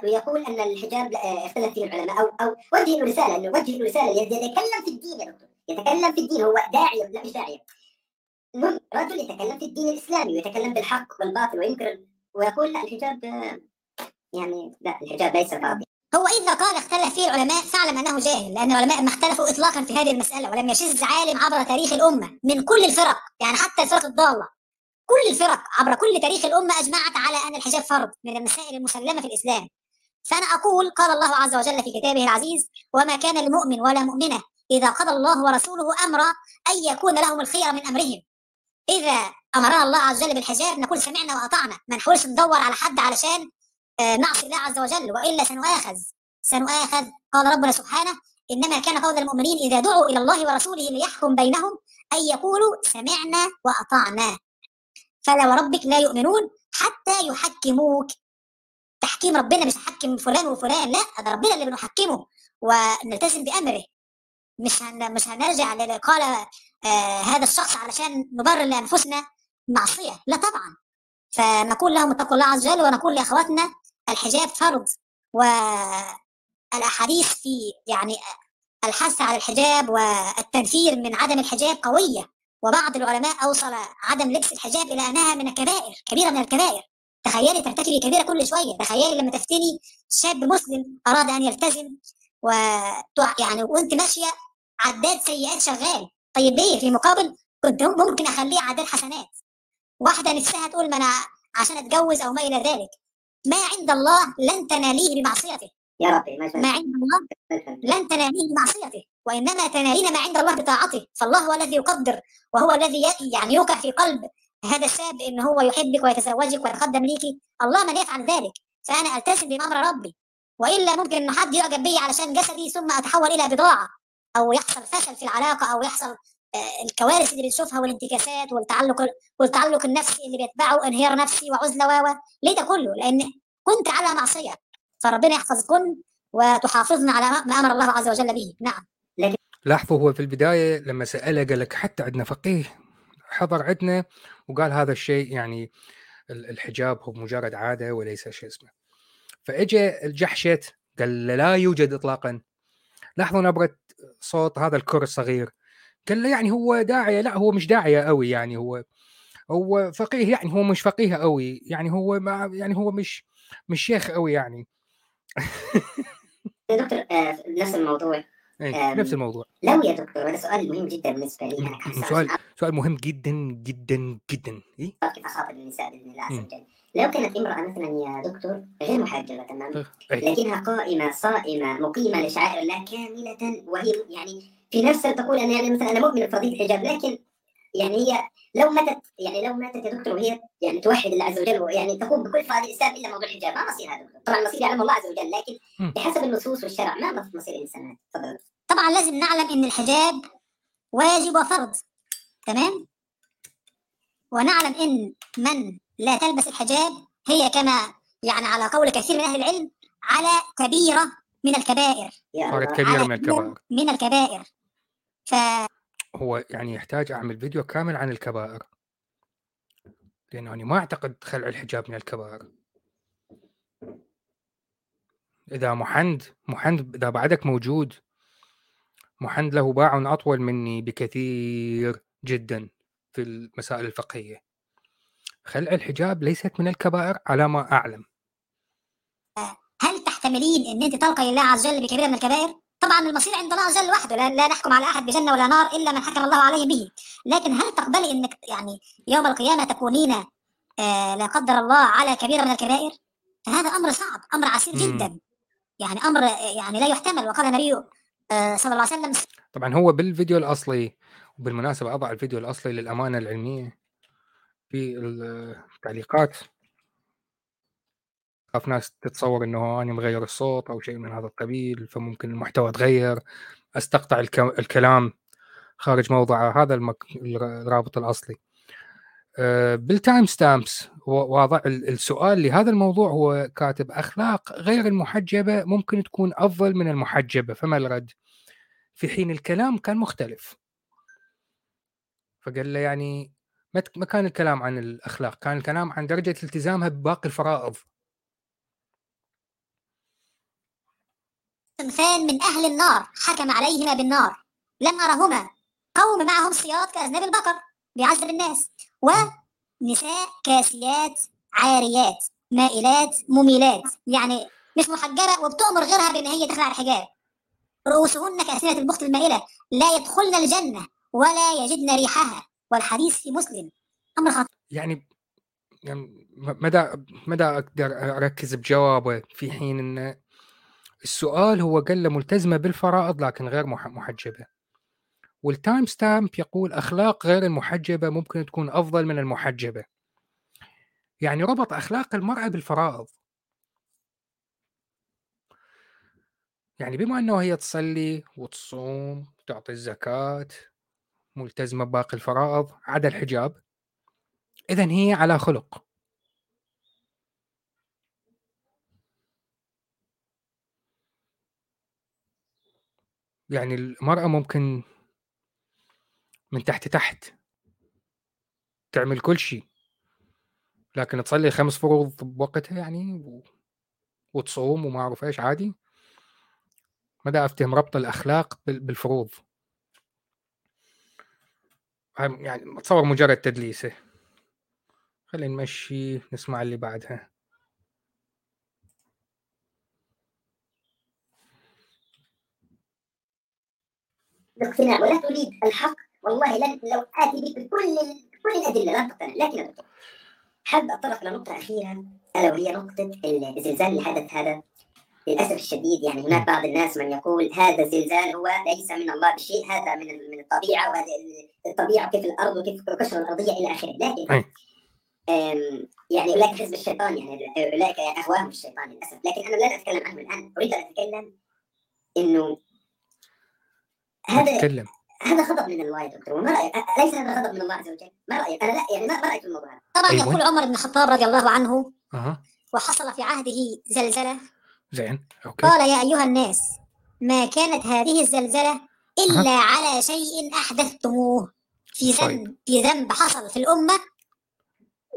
ويقول أن الحجاب اختلف فيه العلماء أو وجه رسالة، إنه وجه رسالة يتكلم في الدين. يا دكتور يتكلم في الدين، هو داعية لا مش داعية، رجل يتكلم في الدين الإسلامي ويتكلم بالحق والباطل وينكر، ويقول لا الحجاب يعني لا الحجاب ليس باطل. هو إذا قال اختلف فيه العلماء فاعلم أنه جاهل، لأن العلماء ما اختلفوا إطلاقا في هذه المسألة، ولم يشذ عالم عبر تاريخ الأمة من كل الفرق، يعني حتى الفرق الضالة. كل الفرق عبر كل تاريخ الأمة أجمعت على أن الحجاب فرض من المسائل المسلمة في الإسلام. فأنا أقول قال الله عز وجل في كتابه العزيز: وما كان المؤمن ولا مؤمنة إذا قضى الله ورسوله أمرا أن يكون لهم الخير من أمرهم. إذا أمرنا الله عز وجل بالحجاب نقول سمعنا وأطعنا، ما نحاولش ندور على حد علشان نعصي الله عز وجل، وإلا سنؤاخذ. قال ربنا سبحانه: إنما كان قول المؤمنين إذا دعوا إلى الله ورسوله ليحكم بينهم أن يقولوا سمعنا وأطعنا فلا وربك لا يؤمنون حتى يحكموك. تحكيم ربنا، مش حكم فلان وفلان، لا ده ربنا اللي بنحكمه ونلتزم بأمره، مش هنرجع لقال هذا الشخص علشان نبرر لأنفسنا معصية، لا طبعا. فنقول لهم اتقوا الله عز وجل، ونقول لأخواتنا الحجاب فرض، والأحاديث في يعني الحث على الحجاب والتنفير من عدم الحجاب قوية، وبعض العلماء أوصل عدم لبس الحجاب إلى أنها من الكبائر، كبيرة من الكبائر. تخيلي ترتكبي كبيرة كل شوية، تخيلي لما تفتني شاب مسلم أراد أن يلتزم وأنت ماشية عداد سيئات شغال. طيب ليه؟ في المقابل كنت ممكن أخليه عداد حسنات. واحدة نفسها تقول ما أنا عشان أتجوز أو ما إلى ذلك. ما عند الله لن تناليه بمعصيته يا ربي، ما عند الله لن تناليه بمعصيته، وإنما تنالين ما عند الله بطاعته. فالله هو الذي يقدر، وهو الذي يعني يوقع في قلب هذا الشاب إن هو يحبك ويتزوجك ويتقدم ليكي. الله من يفعل ذلك، فأنا ألتزم بأمر ربي، وإلا ممكن إن حد يعجب بي علشان جسدي ثم أتحول إلى بضاعة، أو يحصل فشل في العلاقة، أو يحصل الكوارث اللي بنشوفها والانتكاسات والتعلق النفسي اللي بيتبعه انهيار نفسي وعزلة ليه ده كله؟ لأن كنت على معصية. فربنا يحفظكن وتحافظنا على ما أمر الله عز وجل به. نعم. لاحظوا هو في البداية لما سأله قال لك حتى عندنا فقيه حضر عندنا وقال هذا الشيء، يعني الحجاب هو مجرد عادة وليس شيء اسمه. فأجى الجحشت قال لا يوجد إطلاقا. لاحظوا نبرة صوت هذا الكر الصغير، قال له يعني هو داعية؟ لا هو مش داعية قوي، يعني هو فقيه، يعني هو مش فقيه قوي، يعني هو ما يعني هو مش شيخ قوي يعني. يا دكتور نفس الموضوع. لو يا دكتور هذا سؤال مهم جدا بالنسبة لي، أنا سؤال مهم جدا جدا جدا. إيه؟ كيف أخاطب النساء بإذن الله عز وجل؟ لو كانت امرأة مثلا يا دكتور غير محجبة تمام، لكنها قائمة صائمة مقيمة لشعائر الله كاملة، وهي يعني في نفسها تقول أن يعني مثلا أنا مؤمن بفرضية الحجاب، لكن يعني هي لو ماتت يا دكتور وهي يعني توحد الله عز وجل ويعني تقوم بكل فرض الإسلام إلا موضوع الحجاب، ما مصير هذا دكتور؟ طبعا المصير يعلمه الله عز وجل، لكن بحسب النصوص والشرع ما مصير الإنسان. طبعا لازم نعلم إن الحجاب واجب وفرض تمام، ونعلم إن من لا تلبس الحجاب هي كما يعني على قول كثير من أهل العلم على كبيرة من الكبائر، كبيرة من الكبائر. هو يعني يحتاج أعمل فيديو كامل عن الكبائر، لأنه أنا ما أعتقد خلع الحجاب من الكبائر. إذا محند إذا بعدك موجود، محند له باع أطول مني بكثير جدا في المسائل الفقهية. خلع الحجاب ليست من الكبائر على ما أعلم. هل تحتملين أن أنت تلقي الله عز وجل بكبيرة من الكبائر؟ طبعا المصير عند الله عز وجل وحده، لا نحكم على أحد بجنة ولا نار إلا من حكم الله عليه به. لكن هل تقبلي أنك يعني يوم القيامة تكونين لا قدر الله على كبيرة من الكبائر؟ فهذا أمر صعب، أمر عسير جدا، يعني أمر يعني لا يحتمل. وقال النبي صلى الله عليه وسلم طبعا هو بالفيديو الأصلي، وبالمناسبة أضع الفيديو الأصلي للأمانة العلمية في التعليقات، خاف ناس تتصور انه انا مغير الصوت او شيء من هذا القبيل، فممكن المحتوى تغير، استقطع الكلام خارج موضوعه. هذا الرابط الاصلي بالتايم ستامبس واضع. السؤال لهذا الموضوع هو كاتب اخلاق غير المحجبه ممكن تكون افضل من المحجبه، فما الرد؟ في حين الكلام كان مختلف، فقال له يعني ما كان الكلام عن الأخلاق، كان الكلام عن درجة التزامها بباقي الفرائض. صنفان من أهل النار حكم عليهما بالنار لم أرهما، قوم معهم صياد كأذناب البقر بيعذب الناس، ونساء كاسيات عاريات مائلات مميلات، يعني مش محجبة وبتؤمر غيرها بأن هي تخلع الحجاب. رؤوسهن كأسنة البخت المائلة لا يدخلن الجنة ولا يجدن ريحها، والحديث في مسلم. أمر خطير. يعني مدى أقدر أركز بجوابه، في حين أن السؤال هو قال له ملتزمة بالفرائض لكن غير محجبة، والتايم ستامب يقول أخلاق غير المحجبة ممكن تكون أفضل من المحجبة، يعني ربط أخلاق المرأة بالفرائض. يعني بما أنه هي تصلي وتصوم وتعطي الزكاة ملتزمة باقي الفرائض عدا الحجاب، إذن هي على خلق. يعني المرأة ممكن من تحت تعمل كل شيء، لكن تصلي 5 فروض بوقتها يعني وتصوم وما أعرف إيش عادي. مدى أفتهم ربط الأخلاق بالفروض؟ يعني متصور مجرد تدليسه، خلينا نمشي نسمع اللي بعدها. الاقتناء ولا تريد الحق، والله لن لو آتي بك بكل الأدلة لن تقتنع. لكن حاب أطرق لنقطة أخيرة ألا وهي نقطة الزلزال اللي حدث هذا للأسف الشديد. يعني هناك بعض الناس من يقول هذا الزلزال هو ليس من الله بشيء، هذا من الطبيعة، وهذا الطبيعة كيف الأرض وكيف القشرة الأرضية إلى آخره. لكن يعني أولئك حزب الشيطان، يعني أولئك أهواهم الشيطان للأسف. لكن أنا لا أتكلم عنه الآن، أريد أن أتكلم إنه هذا خطأ من الله يا دكتور. وما رأيك؟ ليس هذا خطأ من الله عز وجل؟ ما رأيك؟ أنا لا يعني ما رأيك الموضوع هذا؟ طبعا أيوة. يقول عمر بن الخطاب رضي الله عنه وحصل في عهده زلزلة. زين. أوكي. قال يا أيها الناس ما كانت هذه الزلزلة إلا على شيء أحدثتموه في ذنب حصل في الأمة،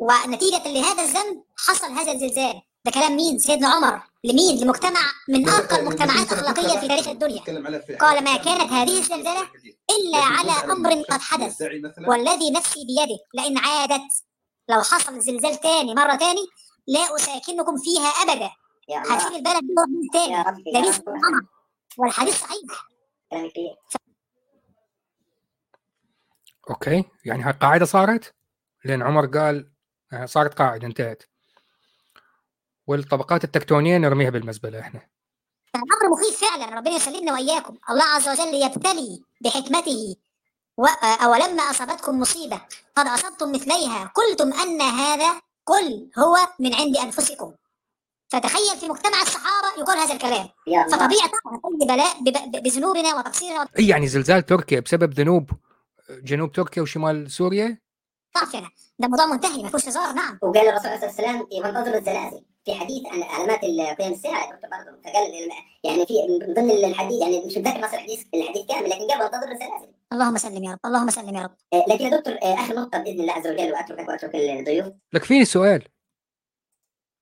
ونتيجة لهذا الذنب حصل هذا الزلزال. ده كلام مين؟ سيدنا عمر. لمين؟ لمجتمع من أرقى المجتمعات أخلاقيا في تاريخ الدنيا. قال ما كانت هذه الزلزلة إلا على أمر قد حدث والذي نفسي بيده لأن عادت، لو حصل زلزال تاني مرة تاني لا أساكنكم فيها أبدا، هتسيب البلد تروح من تاني. ده مين سيدنا عمر؟ والحديث صحيح. أوكي، يعني هالقاعدة صارت لأن عمر قال، صارت قاعدة انتهت، والطبقات التكتونية نرميها بالمزبلة احنا. الأمر مخيف فعلا، ربنا يخلينا وإياكم. الله عز وجل يبتلي بحكمته أولما أصابتكم مصيبة قد أصبتم مثليها قلتم أن هذا قل هو من عند أنفسكم. فتخيل في مجتمع الصحابة يقول هذا الكلام، فطبيعة بلاء بذنوبنا وتقصيرنا. يعني زلزال تركيا بسبب ذنوب جنوب تركيا وشمال سوريا؟ طبعا ده موضوع منتهي ما فيهوش هزار. نعم. وقال الرسول عليه الصلاة والسلام من أضرب الزلازل في حديث عن علامات قيام الساعة برضه. فقال يعني في من ضمن الحديث، يعني مش متذكر نص الحديث كامل، لكن قبل تضرب الزلازل. اللهم سلم يا رب، اللهم سلم يا رب. لكن يا دكتور آخر نقطة بإذن الله عز وجل وأترك الضيوف. لك فيني سؤال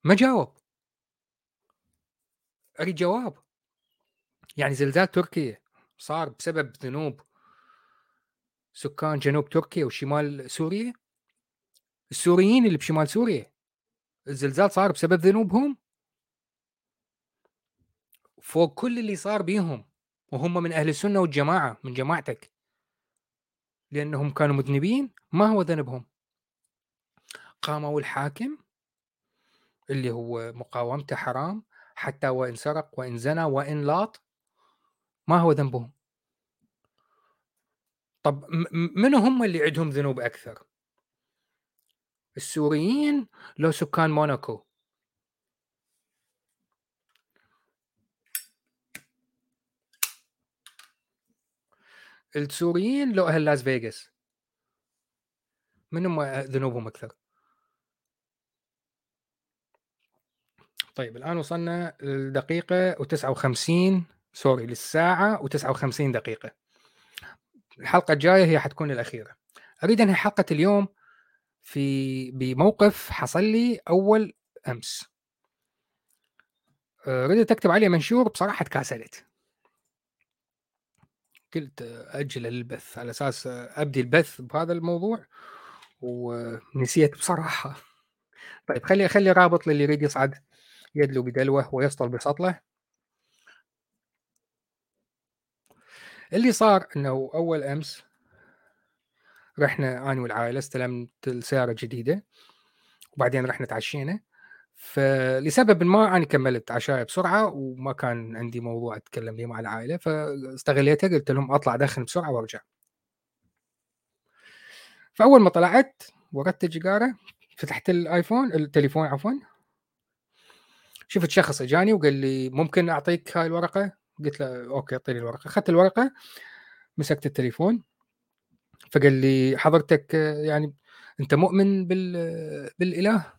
ما جاوب، أريد جواب. يعني زلزال تركيا صار بسبب ذنوب سكان جنوب تركيا وشمال سوريا؟ السوريين اللي بشمال سوريا الزلزال صار بسبب ذنوبهم فوق كل اللي صار بيهم، وهم من أهل السنة والجماعة من جماعتك، لأنهم كانوا مذنبين. ما هو ذنبهم؟ قاموا الحاكم اللي هو مقاومته حرام حتى وإن سرق وإن زنى وإن لاط. ما هو ذنبهم؟ طب من هم اللي عندهم ذنوب أكثر؟ السوريين لو سكان موناكو. السوريين لو أهل لاس فيغاس. من هم ذنوبهم أكثر؟ طيب الآن وصلنا للدقيقة و59 سوري للساعة و59 دقيقة. الحلقة الجاية هي حتكون الأخيرة. أريد أنهي حلقة اليوم بموقف حصل لي أول أمس. ردت أكتب عليه منشور، بصراحة تكاسلت، قلت أجل البث على أساس أبدي البث بهذا الموضوع ونسيت بصراحة. طيب خلي رابط للي يريد يصعد يدلو بدلوه ويسطل بسطله. اللي صار أنه أول أمس رحنا أنا والعائلة، استلمت السيارة جديدة وبعدين رحنا تعشينا. فلسبب ما أنا كملت عشاء بسرعة وما كان عندي موضوع أتكلم لي مع العائلة، فاستغليتها قلت لهم أطلع داخل بسرعة وأرجع. فأول ما طلعت وردت الجيجارة، فتحت التليفون شفت شخص أجاني وقال لي ممكن أعطيك هاي الورقة؟ قلت له أوكي أعطيني الورقة. أخذت الورقة، مسكت التليفون، فقال لي حضرتك يعني أنت مؤمن بالإله؟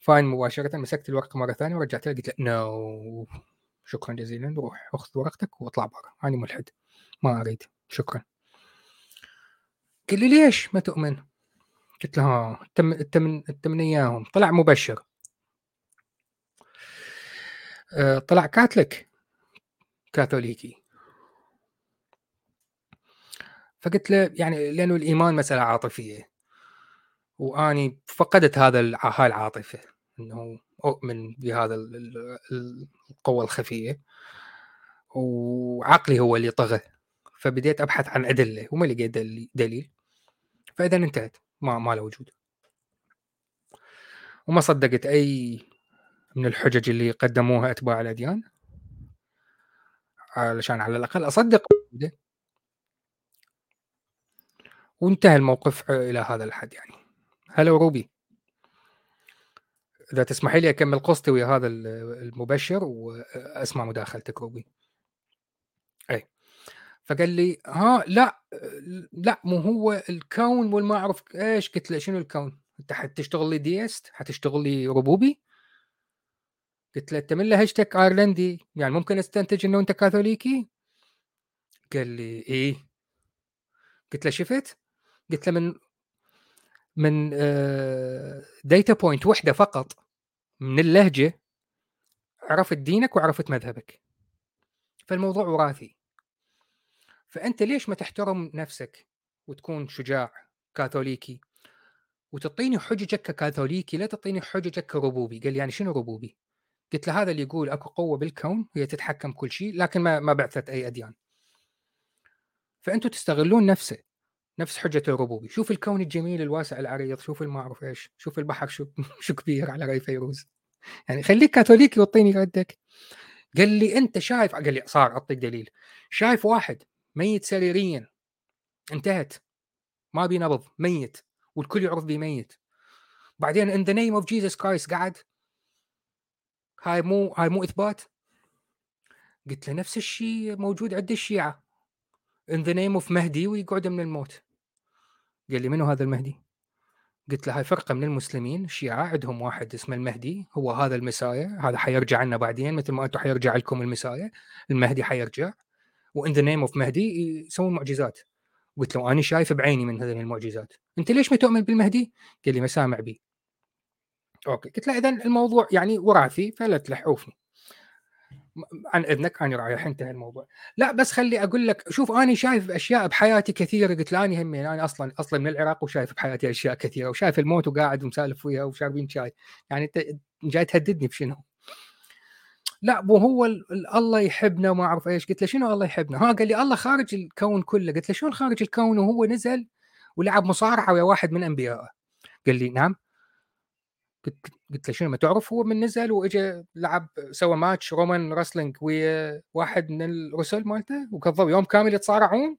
فأنا مباشرة مسكت الورقة مرة ثانية ورجعت لها، قلت له نو شكرا جزيلا، روح أخذ ورقتك واطلع برا، أنا ملحد ما أريد شكرا. قال لي ليش ما تؤمن؟ قلت له ها أنت من إياهم. طلع مبشر، طلع كاتلك كاثوليكي. فقلت له يعني لأنه الإيمان مسألة عاطفية، واني فقدت هاي العاطفه انه اؤمن بهذا القوه الخفيه، وعقلي هو اللي طغى. فبديت ابحث عن ادله وما لقيت دليل، فاذا انتهت ما له وجود. وما صدقت اي من الحجج اللي قدموها اتباع الاديان، علشان على الاقل اصدق. وانتهى الموقف الى هذا الحد. يعني هلا روبي، اذا تسمحي لي اكمل قصتي ويا هذا المبشر واسمع مداخلتك روبي. اي فقال لي ها لا مو هو الكون والما اعرف ايش. قلت له شنو الكون؟ انت حتشتغل لي ديست؟ حتشتغل لي ربوبي؟ قلت له انت من لهجتك ايرلندي، يعني ممكن استنتج انه انت كاثوليكي. قال لي ايه. قلت له شفت؟ قلت له من ديتا بوينت وحده فقط من اللهجه عرفت دينك وعرفت مذهبك، فالموضوع وراثي. فانت ليش ما تحترم نفسك وتكون شجاع كاثوليكي وتعطيني حججك ككاثوليكي، لا تعطيني حججك كربوبي. قال لي يعني شنو ربوبي؟ قلت له هذا اللي يقول اكو قوه بالكون هي تتحكم كل شيء، لكن ما بعثت اي اديان. فانتم تستغلون نفس حجه الربوبي. شوف الكون الجميل الواسع العريض، شوف المعروف ايش، شوف البحر شو كبير على راي فيروز، يعني خليك كاثوليكي وعطيني ردك. قال لي انت شايف؟ قال لي صار اعطيك دليل. شايف واحد ميت سريريا، انتهت، ما بينبض، ميت، والكل يعرف بميت. بعدين in the name of Jesus Christ قاعد، هاي مو إثبات. قلت له نفس الشيء موجود عند الشيعة in the name of مهدي ويقعد من الموت. قال لي منو هذا المهدي؟ قلت له هاي فرقة من المسلمين الشيعة عندهم واحد اسمه المهدي، هو هذا المسايا، هذا حيرجع عنا بعدين مثل ما أنتم حيرجع لكم المسايا، المهدي حيرجع، وإن ذا نيم اوف مهدي يسوون معجزات. قلت له أنا شايف بعيني من هذه المعجزات، أنت ليش ما تؤمن بالمهدي؟ قال لي ما سامع به. أوكي، قلت له إذن الموضوع يعني وراثي، فلا تلحوفني عن إذنك، أنا رايح، انتهى الموضوع. لا بس خلي أقول لك، شوف أنا شايف أشياء بحياتي كثيرة. قلت له أنا همين، أنا أصلا من العراق وشايف بحياتي أشياء كثيرة، وشايف الموت وقاعد ومسالف وياها وشاربين شاي، يعني أنت جاي تهددني بشنو؟ لا وهو الله يحبنا وما أعرف إيش. قلت له شنو الله يحبنا؟ ها قال لي الله خارج الكون كله. قلت له شلون خارج الكون وهو نزل ولعب مصارعة ويا واحد من أنبيائه؟ قال لي نعم. قلت له شنو ما تعرف؟ هو من نزل وإجا لعب، سوى ماتش رومان رسلينج ويا واحد من الرسل مالته، وكذبوا يوم كامل يتصارعون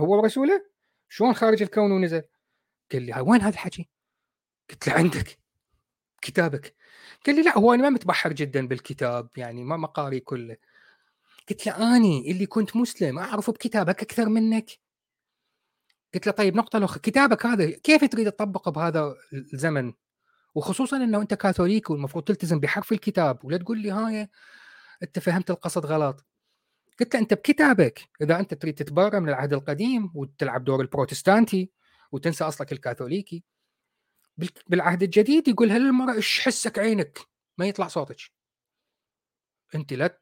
هو ورسوله، شلون خارج الكون ونزل؟ قال لي هاي وين هذا الحكي؟ قلت له عندك كتابك. قال لي لا هو أنا ما متبحر جدا بالكتاب، يعني ما مقاري كله. قلت له أني اللي كنت مسلم أعرفه بكتابك أكثر منك. قلت له طيب نقطة الأخرى، كتابك هذا كيف تريد تطبقه بهذا الزمن، وخصوصا أنه أنت كاثوليك والمفروض تلتزم بحرف الكتاب، ولا تقول لي هاي أنت فهمت القصد غلط. قلت له أنت بكتابك إذا أنت تريد تتبرى من العهد القديم وتلعب دور البروتستانتي وتنسى أصلك الكاثوليكي، بالعهد الجديد يقول هل المرأة إيش حسك عينك ما يطلع صوتك، أنت لا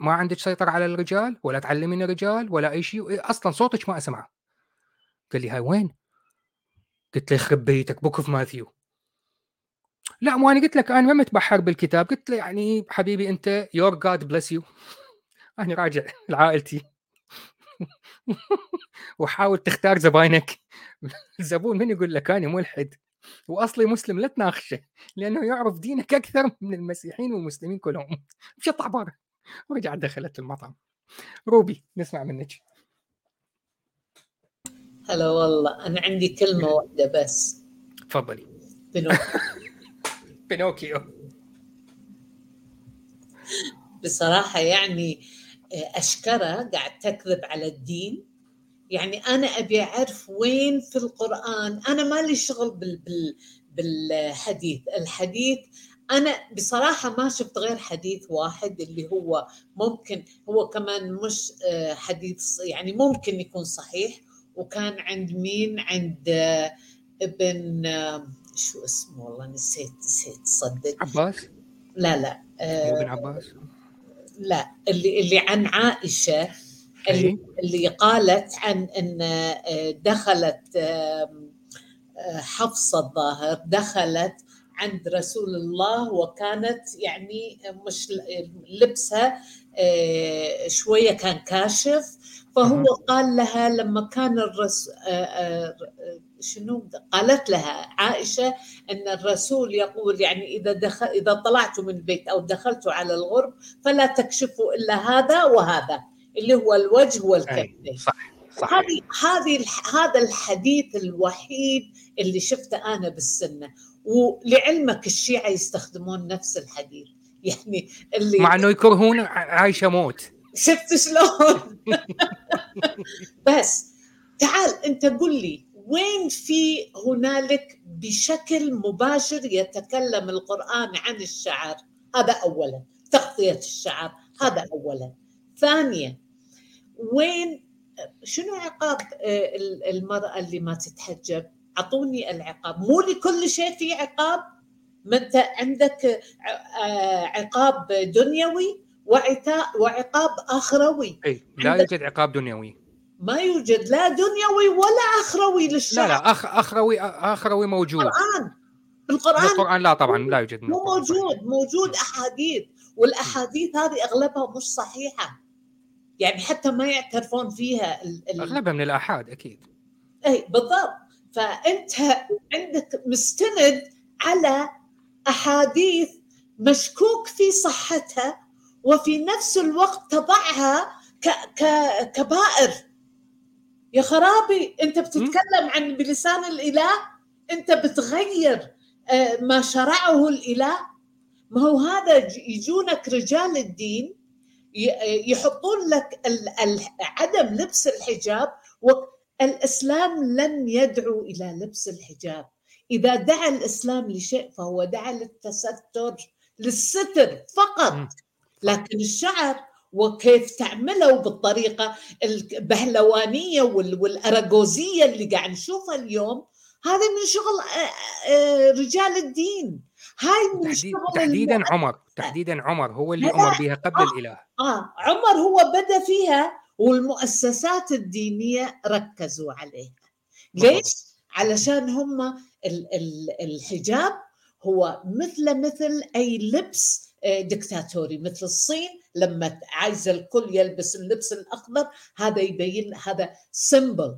ما عندك سيطرة على الرجال ولا تعلمين الرجال ولا أي شيء، أصلا صوتك ما أسمعه. قال لي هاي وين؟ قلت لي خرب بيتك بوكف ماثيو. لا مو أنا قلت لك أنا ما متبحر بالكتاب. قلت لي يعني حبيبي أنت your God bless you أنا راجع لعائلتي وحاول تختار زباينك. الزبون من يقول لك أنا ملحد وأصلي مسلم لا تناقشه، لأنه يعرف دينك أكثر من المسيحيين والمسلمين كلهم. مشط عبارة ورجع دخلت المطعم. روبي نسمع منك. هلا والله أنا عندي كلمة واحدة بس. تفضلي. بينوكيو. بصراحة يعني أشكره قاعد تكذب على الدين. يعني أنا أبي أعرف وين في القرآن، أنا ما لي شغل بالحديث. الحديث أنا بصراحة ما شفت غير حديث واحد اللي هو ممكن هو كمان مش حديث، يعني ممكن يكون صحيح. وكان عند مين؟ عند ابن شو اسمه والله نسيت صدق. عباس؟ لا ابن عباس؟ لا اللي عن عائشة اللي قالت عن أن دخلت حفصة الظاهر دخلت عند رسول الله وكانت يعني مش لبسها شوية كان كاشف، فهو قال لها لما كان قالت لها عائشة أن الرسول يقول يعني إذا طلعتوا من البيت أو دخلتوا على الغرب فلا تكشفوا إلا هذا وهذا اللي هو الوجه والكفين. صح. هذا الحديث الوحيد اللي شفته أنا بالسنة، ولعلمك الشيعة يستخدمون نفس الحديث، يعني اللي مع أنه يكرهون عائشة موت. شفت شلون؟ بس تعال أنت قل لي وين في هنالك بشكل مباشر يتكلم القرآن عن الشعر؟ هذا أولا، تغطية الشعر هذا أولا. ثانيا، وين شنو عقاب المرأة اللي ما تتحجب؟ أعطوني العقاب. مو لكل شيء في عقاب، ما أنت عندك عقاب دنيوي وعقاب آخروي. لا يوجد عقاب دنيوي، ما يوجد لا دنيوي ولا آخروي للشعر. لا آخروي موجود بالقرآن. لا طبعا لا يوجد، مو موجود أحاديث، والأحاديث هذه أغلبها مش صحيحة، يعني حتى ما يعترفون فيها أغلبها من الآحاد. أكيد، أي بالضبط. فأنت عندك مستند على أحاديث مشكوك في صحتها، وفي نفس الوقت تضعها كبائر. يا خرابي، أنت بتتكلم عن بلسان الإله، أنت بتغير ما شرعه الإله. ما هو هذا، يجونك رجال الدين يحطون لك عدم لبس الحجاب، والإسلام لم يدعو إلى لبس الحجاب. إذا دعا الإسلام لشيء فهو دعا للتستر، للستر فقط. لكن الشعر وكيف تعمله بالطريقة البهلوانية والأرجوزية اللي قاعد نشوفها اليوم، هذا من شغل رجال الدين. هاي تحديدا عمر، هو اللي أمر بها قبل الإله. عمر هو بدأ فيها، والمؤسسات الدينية ركزوا عليها. ليش؟ علشان هم الحجاب هو مثل أي لبس دكتاتوري، مثل الصين لما عايز الكل يلبس اللبس الأخضر، هذا يبين هذا سمبل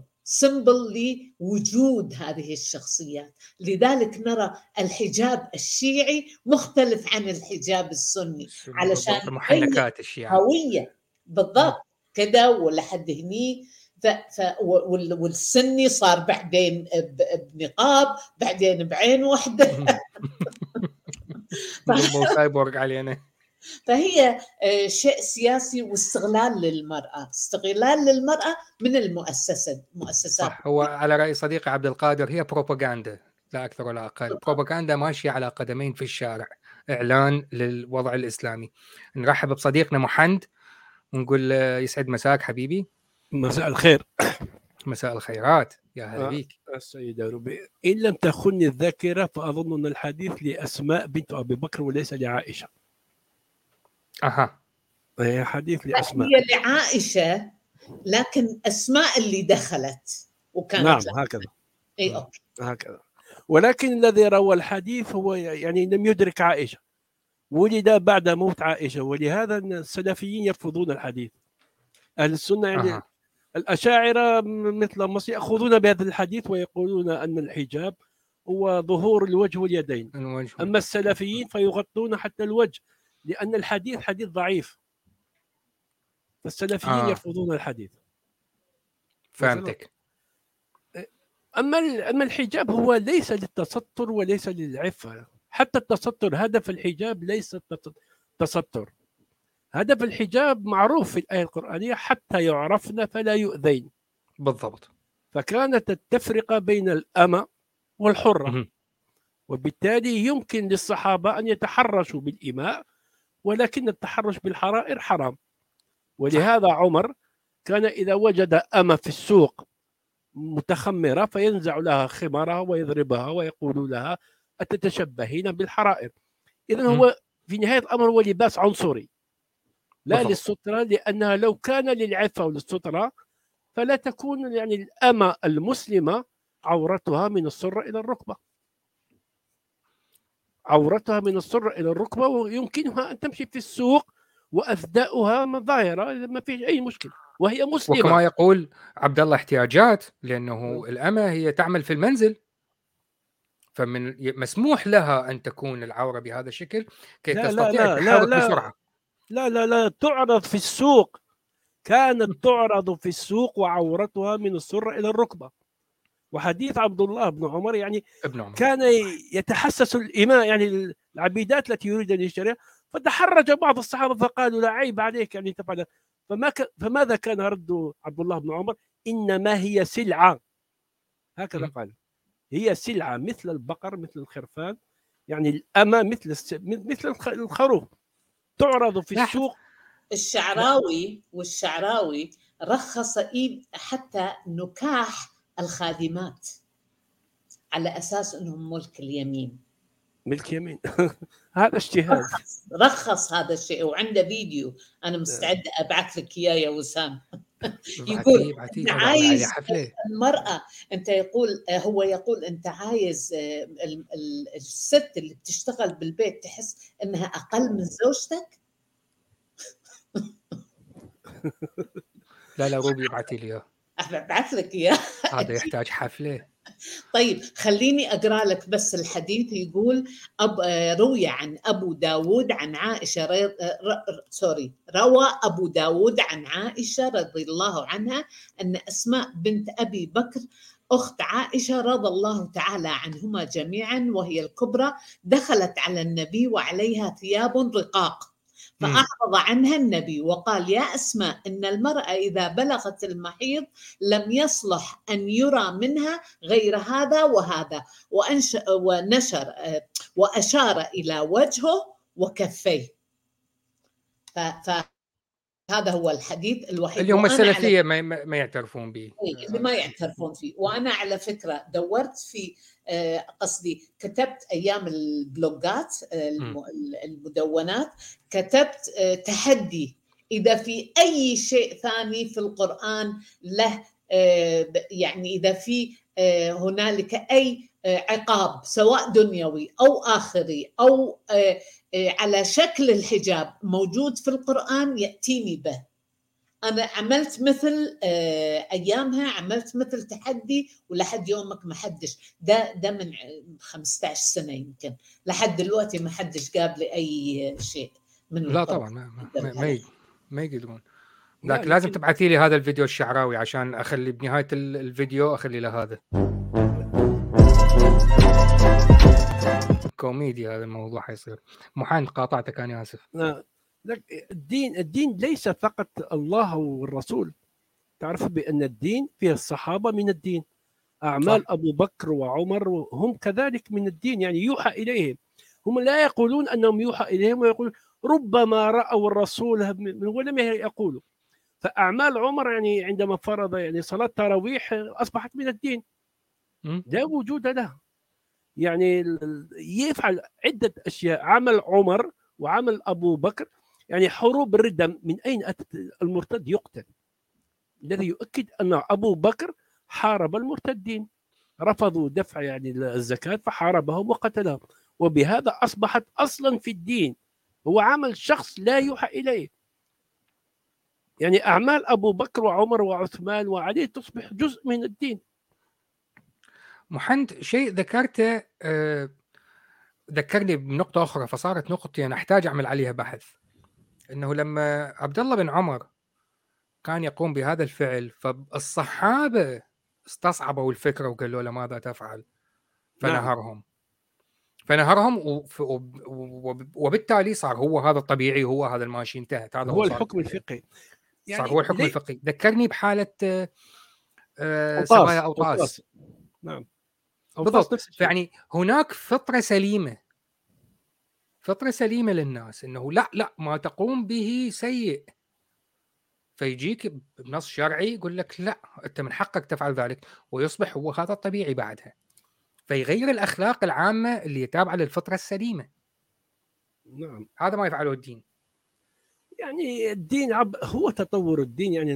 لوجود هذه الشخصيات. لذلك نرى الحجاب الشيعي مختلف عن الحجاب السني، علشان محنكات الشيعة قوية بالضبط كده ولا حد هني. والسني صار بعدين بنقاب، بعدين بعين واحدة. فهي شيء سياسي واستغلال للمرأة، من المؤسسات. صح، هو على رأي صديق عبد القادر هي بروباغندا لا أكثر ولا أقل. بروباغندا ماشية على قدمين في الشارع، إعلان للوضع الإسلامي. نرحب بصديقنا محند ونقول يسعد مساك حبيبي. مساء الخير. مساء الخيرات، يا هلا بيك السيدة ربي. إن لم تخني الذاكرة فأظن أن الحديث لأسماء بنت أبي بكر وليس لعائشة. هي حديث لأسماء، هي لعائشة، لكن أسماء اللي دخلت وكانت. نعم هكذا. أي أوكي هكذا. ولكن الذي روى الحديث هو يعني لم يدرك عائشة، ولد بعد موت عائشة، ولهذا السلفيين يرفضون الحديث. أهل السنة يعني الأشاعرة مثل مصر يأخذون بهذا الحديث ويقولون أن الحجاب هو ظهور الوجه واليدين. أما السلفيين فيغطون حتى الوجه، لأن الحديث حديث ضعيف، فالسلفيين يرفضون الحديث. فهمتك. أما الحجاب هو ليس للتستر وليس للعفة، حتى التستر هدف الحجاب ليس التستر. هدف الحجاب معروف في الآية القرآنية، حتى يعرفن فلا يؤذين. بالضبط. فكانت التفرقة بين الأمة والحرة، وبالتالي يمكن للصحابة أن يتحرشوا بالإماء، ولكن التحرش بالحرائر حرام. ولهذا عمر كان إذا وجد أمة في السوق متخمرة فينزع لها خمرها ويضربها ويقول لها أتتشبهين بالحرائر. إذن هو في نهاية الأمر هو لباس عنصري لا للسترة، لأنها لو كان للعفة وللسترة فلا تكون يعني الأمة المسلمة عورتها من السرة إلى الركبة، عورتها من السرة إلى الركبة، ويمكنها أن تمشي في السوق وأثداؤها ظاهرة ما فيش أي مشكلة، وهي مسلمة. وكما يقول عبد الله احتياجات، لأنه الأمة هي تعمل في المنزل، فمن مسموح لها أن تكون العورة بهذا الشكل كي تستطيع التحرك بسرعة. لا لا لا، تعرض في السوق، كانت تعرض في السوق وعورتها من السرة إلى الركبة. وحديث عبد الله بن عمر يعني كان يتحسس الإمام، يعني العبيدات التي يريد أن يشتريها، فتحرج بعض الصحابة فقالوا لا عيب عليك أن تفعل. فماذا كان رد عبد الله بن عمر؟ إنما هي سلعة، هكذا قال، هي سلعة مثل البقر مثل الخرفان، يعني الأمة مثل الخروف تعرض في السوق. والشعراوي رخص حتى نكاح الخادمات على أساس أنهم ملك اليمين، ملك يمين. هذا اجتهاد، رخص هذا الشيء، وعنده فيديو أنا مستعدة أبعث لك إياه يا وسام. يقول أنت عايز المرأة، أنت يقول هو يقول أنت عايز الست اللي بتشتغل بالبيت تحس أنها أقل من زوجتك. لا لا، روبي ابعثي لي إياه، ابعث لك إياه، هذا يحتاج حفلة. طيب خليني أقرأ لك بس الحديث. يقول روى عن أبو داود عن عائشة روى أبو داود عن عائشة رضي الله عنها أن أسماء بنت أبي بكر أخت عائشة رضي الله تعالى عنهما جميعا وهي الكبرى دخلت على النبي وعليها ثياب رقاق، فأعرض عنها النبي وقال يا أسماء إن المرأة إذا بلغت المحيض لم يصلح أن يرى منها غير هذا وهذا، وأشار إلى وجهه وكفيه. فهذا هو الحديث الوحيد اليوم الثلاثية ما يعترفون به، اللي ما يعترفون فيه. وأنا على فكرة دورت في قصدي كتبت أيام البلوجات المدونات، كتبت تحدي إذا في أي شيء ثاني في القرآن له، يعني إذا في هنالك أي عقاب سواء دنيوي أو آخري أو على شكل الحجاب موجود في القرآن يأتيني به. أنا عملت مثل أيامها، عملت مثل تحدي، ولحد يومك ما حدش، ده من 15 سنة يمكن لحد دلوقتي ما حدش جاب لي أي شيء من لا الطبع. طبعا ما يقدرون، لكن لازم تبعثي لي هذا الفيديو الشعراوي عشان أخلي بنهاية الفيديو أخلي له هذا كوميديا. هذا الموضوع حيصير محمد قاطعتك، أنا آسف. الدين ليس فقط الله والرسول، تعرف بأن الدين فيه الصحابة من الدين، أعمال صح. أبو بكر وعمر هم كذلك من الدين، يعني يوحى إليهم، هم لا يقولون أنهم يوحى إليهم، ويقول ربما رأوا الرسول ولم يقولوا. فأعمال عمر يعني عندما فرض يعني صلاة تراويح أصبحت من الدين، لا وجود لها، يعني يفعل عدة أشياء، عمل عمر وعمل أبو بكر، يعني حروب الردم من أين أتت؟ المرتد يقتل، الذي يؤكد أن أبو بكر حارب المرتدين، رفضوا دفع يعني الزكاة فحاربهم وقتلهم، وبهذا أصبحت أصلا في الدين، هو عمل شخص لا يوحى إليه، يعني أعمال أبو بكر وعمر وعثمان وعلي تصبح جزء من الدين. محمد، شيء ذكرته ذكرني بنقطة أخرى، فصارت نقطة أنا أحتاج أعمل عليها بحث، أنه لما عبد الله بن عمر كان يقوم بهذا الفعل فالصحابة استصعبوا الفكرة وقالوا له ماذا تفعل، فنهرهم وبالتالي صار هو هذا الطبيعي، هو هذا الماشي، انتهت، هذا هو الحكم الفقهي، يعني صار هو الحكم الفقهي. ذكرني بحالة سبايا أوطاس. نعم بالضبط، يعني هناك فطرة سليمة للناس، أنه لا ما تقوم به سيء، فيجيك بنص شرعي يقول لك لا أنت من حقك تفعل ذلك، ويصبح هو هذا الطبيعي بعدها، فيغير الأخلاق العامة اللي تابعة للفطرة السليمة. نعم، هذا ما يفعله الدين، يعني الدين هو تطور الدين، يعني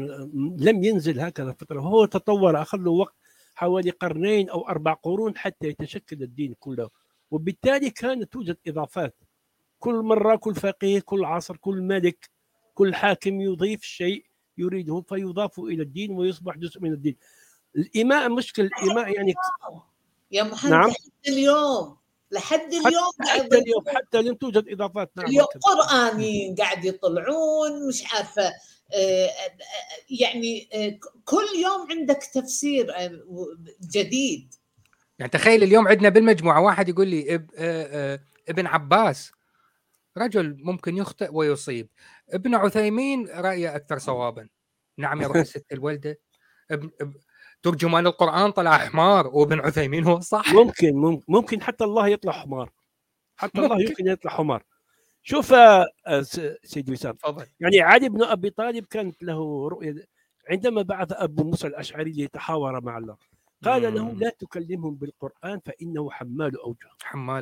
لم ينزل هكذا فطرة، هو تطور أخذ له وقت حوالي قرنين أو 4 قرون حتى يتشكل الدين كله. وبالتالي كانت توجد إضافات كل مرة، كل فقيه، كل عصر، كل ملك، كل حاكم يضيف شيء يريده فيضاف إلى الدين ويصبح جزء من الدين. الإماء مشكل الإماء يعني يا محمد نعم. لحد اليوم حتى لم توجد إضافات. نعم اليوم قرآني قاعد يطلعون مش عارفة يعني كل يوم عندك تفسير جديد. يعني تخيل اليوم عندنا بالمجموعة واحد يقول لي ابن عباس رجل ممكن يخطئ ويصيب، ابن عثيمين رأيه أكثر صوابا، نعم يا روح الست الوالدة ترجمان القرآن طلع حمار وابن عثيمين هو صح. ممكن حتى الله يطلع حمار، حتى الله يمكن يطلع حمار. شوف سيد وسام، يعني علي ابن أبي طالب كانت له رؤية عندما بعث أبو موسى الأشعري ليتحاور مع الله، قال له لا تكلمهم بالقرآن فإنه حمال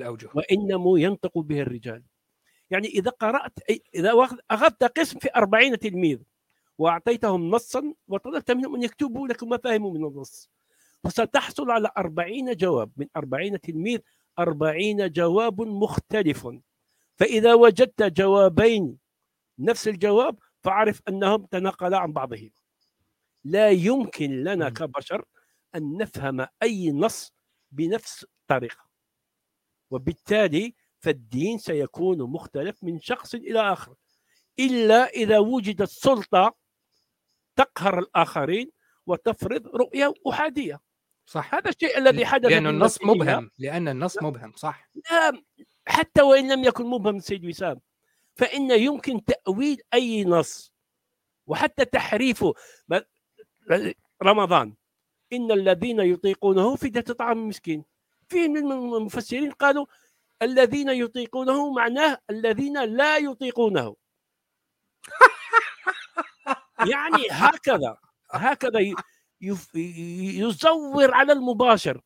أوجه وإنما ينطق به الرجال. يعني إذا قرأت إذا أخذت قسم في 40 تلميذ وأعطيتهم نصا وطلبت منهم أن يكتبوا لك ما فهموا من النص، فستحصل على 40 جواب من 40 تلميذ، 40 جواب مختلف. فإذا وجدت جوابين نفس الجواب فاعرف أنهم تناقلا عن بعضهم. لا يمكن لنا كبشر أن نفهم أي نص بنفس الطريقة، وبالتالي فالدين سيكون مختلف من شخص إلى آخر، إلا إذا وجدت سلطة تقهر الآخرين وتفرض رؤية أحادية. صح، هذا الشيء الذي حدث. لأن النص مبهم. صح، لا حتى وإن لم يكن مبهم سيد وسام، فإن يمكن تأويل أي نص وحتى تحريفه. رمضان إن الذين يطيقونه فدية طعام مسكين، في من المفسرين قالوا الذين يطيقونه معناه الذين لا يطيقونه. يعني هكذا يزور على المباشر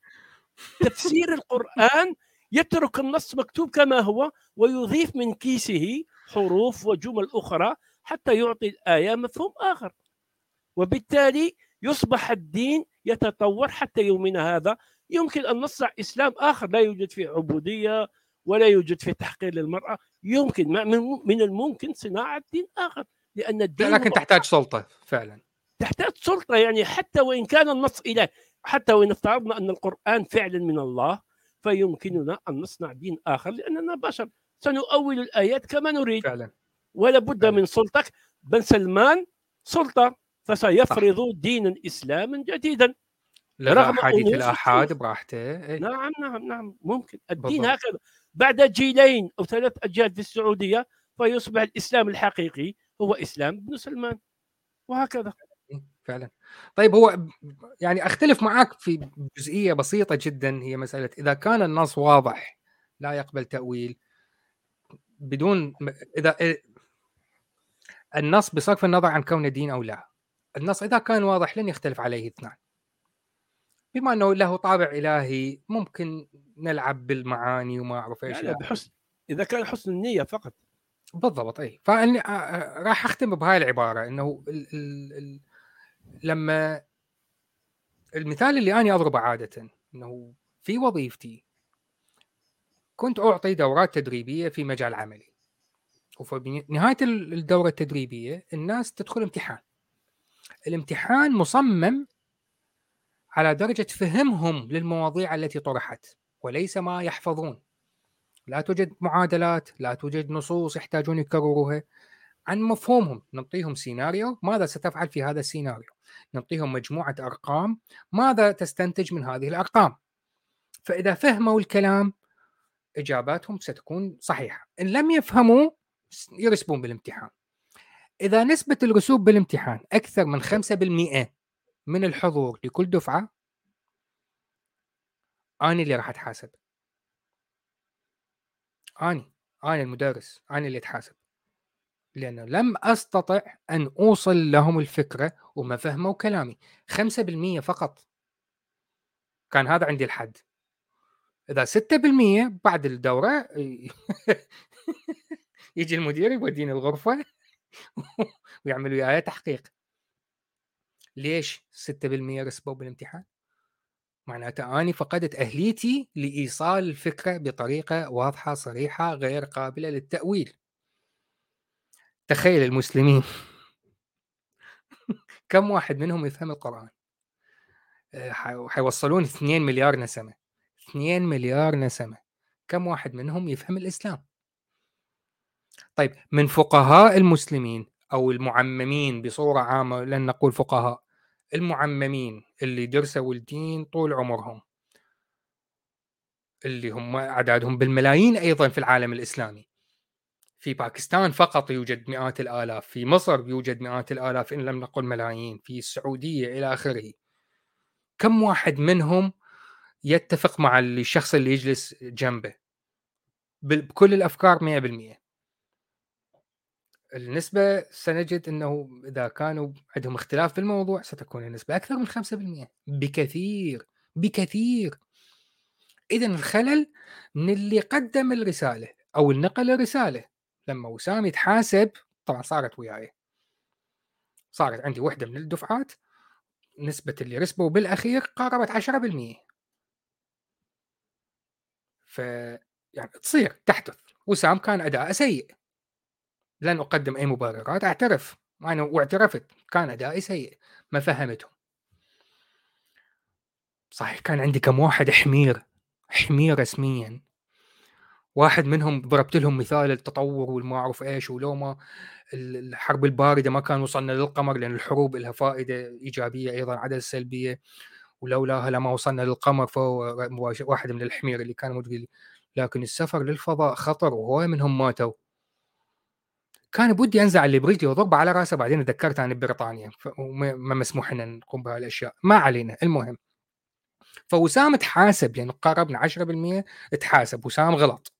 تفسير القرآن، يترك النص مكتوب كما هو ويضيف من كيسه حروف وجمل أخرى حتى يعطي الآية مفهوم آخر. وبالتالي يصبح الدين يتطور حتى يومنا هذا. يمكن أن نصنع إسلام آخر لا يوجد فيه عبودية ولا يوجد فيه تحقير للمرأة، يمكن من الممكن صناعة دين آخر، لأن الدين لكن تحتاج سلطة. فعلا تحتاج سلطة، يعني حتى وإن كان النص إله، حتى وإن افترضنا أن القرآن فعلا من الله، فيمكننا أن نصنع دين آخر لأننا بشر سنؤول الآيات كما نريد. فعلا ولا بد من سلطة. بن سلمان سلطة، فسيفرض دينا إسلاما جديدا رغم حديث الأحاد براحته. إيه؟ نعم ممكن الدين بالضبط. هكذا بعد 2 أو 3 أجيال في السعودية فيصبح الإسلام الحقيقي هو إسلام ابن سلمان، وهكذا فعلا. طيب، هو يعني أختلف معك في جزئية بسيطة جدا، هي مسألة إذا كان النص واضح لا يقبل تأويل بدون إذا النص بصرف النظر عن كونه دين أو لا، النص إذا كان واضح لن يختلف عليه اثنان، بما أنه له طابع إلهي ممكن نلعب بالمعاني وما أعرف إيش. يعني بحسن إذا كان حسن النية فقط. بالضبط. أي فأني راح أختم بهاي العبارة، أنه لما المثال اللي أنا أضربه عادة، أنه في وظيفتي كنت أعطي دورات تدريبية في مجال عملي، وفي نهاية الدورة التدريبية الناس تدخل امتحان. الامتحان مصمم على درجة فهمهم للمواضيع التي طرحت، وليس ما يحفظون. لا توجد معادلات، لا توجد نصوص يحتاجون يكرروها عن مفهومهم. نعطيهم سيناريو، ماذا ستفعل في هذا السيناريو؟ نعطيهم مجموعة أرقام، ماذا تستنتج من هذه الأرقام؟ فإذا فهموا الكلام إجاباتهم ستكون صحيحة، إن لم يفهموا يرسبون بالامتحان. إذا نسبة الرسوب بالامتحان أكثر من 5% من الحضور لكل دفعة، أنا اللي راح أتحاسب. أنا المدرس، أنا اللي أتحاسب، لأنه لم أستطع أن أوصل لهم الفكرة وما فهموا كلامي. 5% فقط كان هذا عندي الحد. إذا 6% بعد الدورة يجي المدير يوديني الغرفة ويعمل وياي تحقيق. ليش 6% رسبوا بالامتحان؟ معناته أنا فقدت أهليتي لإيصال الفكرة بطريقة واضحة صريحة غير قابلة للتأويل. تخيل المسلمين كم واحد منهم يفهم القرآن؟ حيوصلون 2 مليار نسمة. 2 مليار نسمة كم واحد منهم يفهم الإسلام؟ طيب من فقهاء المسلمين أو المعممين بصورة عامة، لن نقول فقهاء، المعممين اللي درسوا الدين طول عمرهم، اللي هم عددهم بالملايين أيضا في العالم الإسلامي، في باكستان فقط يوجد مئات الآلاف، في مصر يوجد مئات الآلاف إن لم نقل ملايين، في السعودية إلى آخره، كم واحد منهم يتفق مع الشخص اللي يجلس جنبه بكل الأفكار 100%؟ النسبة سنجد أنه إذا كانوا عندهم اختلاف في الموضوع ستكون النسبة أكثر من 5% بكثير بكثير. إذن الخلل من اللي قدم الرسالة أو نقل الرسالة. لما وسام يتحاسب طبعا صارت وياي، صارت عندي واحدة من الدفعات نسبة اللي رسبوا بالأخير قاربت 10%. يعني تصير تحدث. وسام كان أداء سيء، لن أقدم أي مبررات، أعترف أنا واعترفت كان أدائي سيء، ما فهمتهم صحيح. كان عندي كم واحد حمير رسميا، واحد منهم ضربت لهم مثال التطور والما أعرف إيش، ولو ما الحرب الباردة ما كان وصلنا للقمر، لأن الحروب لها فائدة إيجابية أيضا عدد سلبية، ولولاها لما وصلنا للقمر. فهو واحد من الحمير اللي كان موجود، لكن السفر للفضاء خطر وهو منهم ماتوا. كان بودي أنزع اللي بريدي وضربه على رأسه، بعدين ذكرت عن بريطانيا وما مسموح لنا نقوم بها الأشياء، ما علينا. المهم فوسام تحاسب لأنه قربنا 10%، تحاسب وسام غلط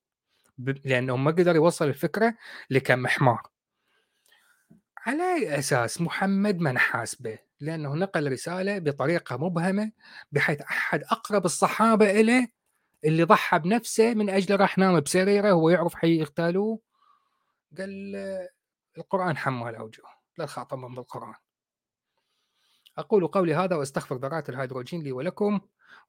لأنه ما قدر يوصل الفكرة لكم حمار. على أي أساس محمد ما نحاسبه؟ لأنه نقل رسالة بطريقة مبهمة، بحيث أحد أقرب الصحابة إليه اللي ضحى بنفسه من أجل راح نام بسريره، هو يعرف حيغتالوه، قال القرآن حمال أوجه لا خاطبهم بالقرآن. أقول قولي هذا وأستغفر ذرات الهيدروجين لي ولكم،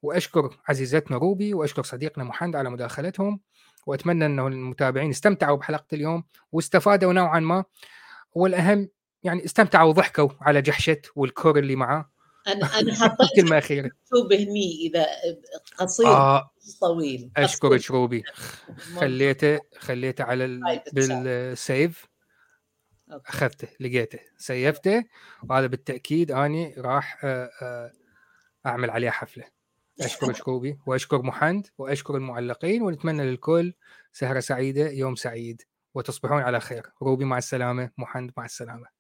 وأشكر عزيزتنا روبي وأشكر صديقنا محمد على مداخلتهم، وأتمنى أن المتابعين استمتعوا بحلقة اليوم واستفادوا نوعا ما، والأهم يعني استمتعوا وضحكوا على جحشت والكور اللي معاه. أنا حطيت كلمة أخيرة بهني إذا قصير طويل. أشكرك شروبي، خليته على بالسيف، أخذته لقيته سيفته، وهذا بالتأكيد أنا راح أعمل عليه حفلة. أشكرك شروبي وأشكر محمد وأشكر المعلقين، ونتمنى للكل سهرة سعيدة، يوم سعيد، وتصبحون على خير. روبي مع السلامة، محمد مع السلامة.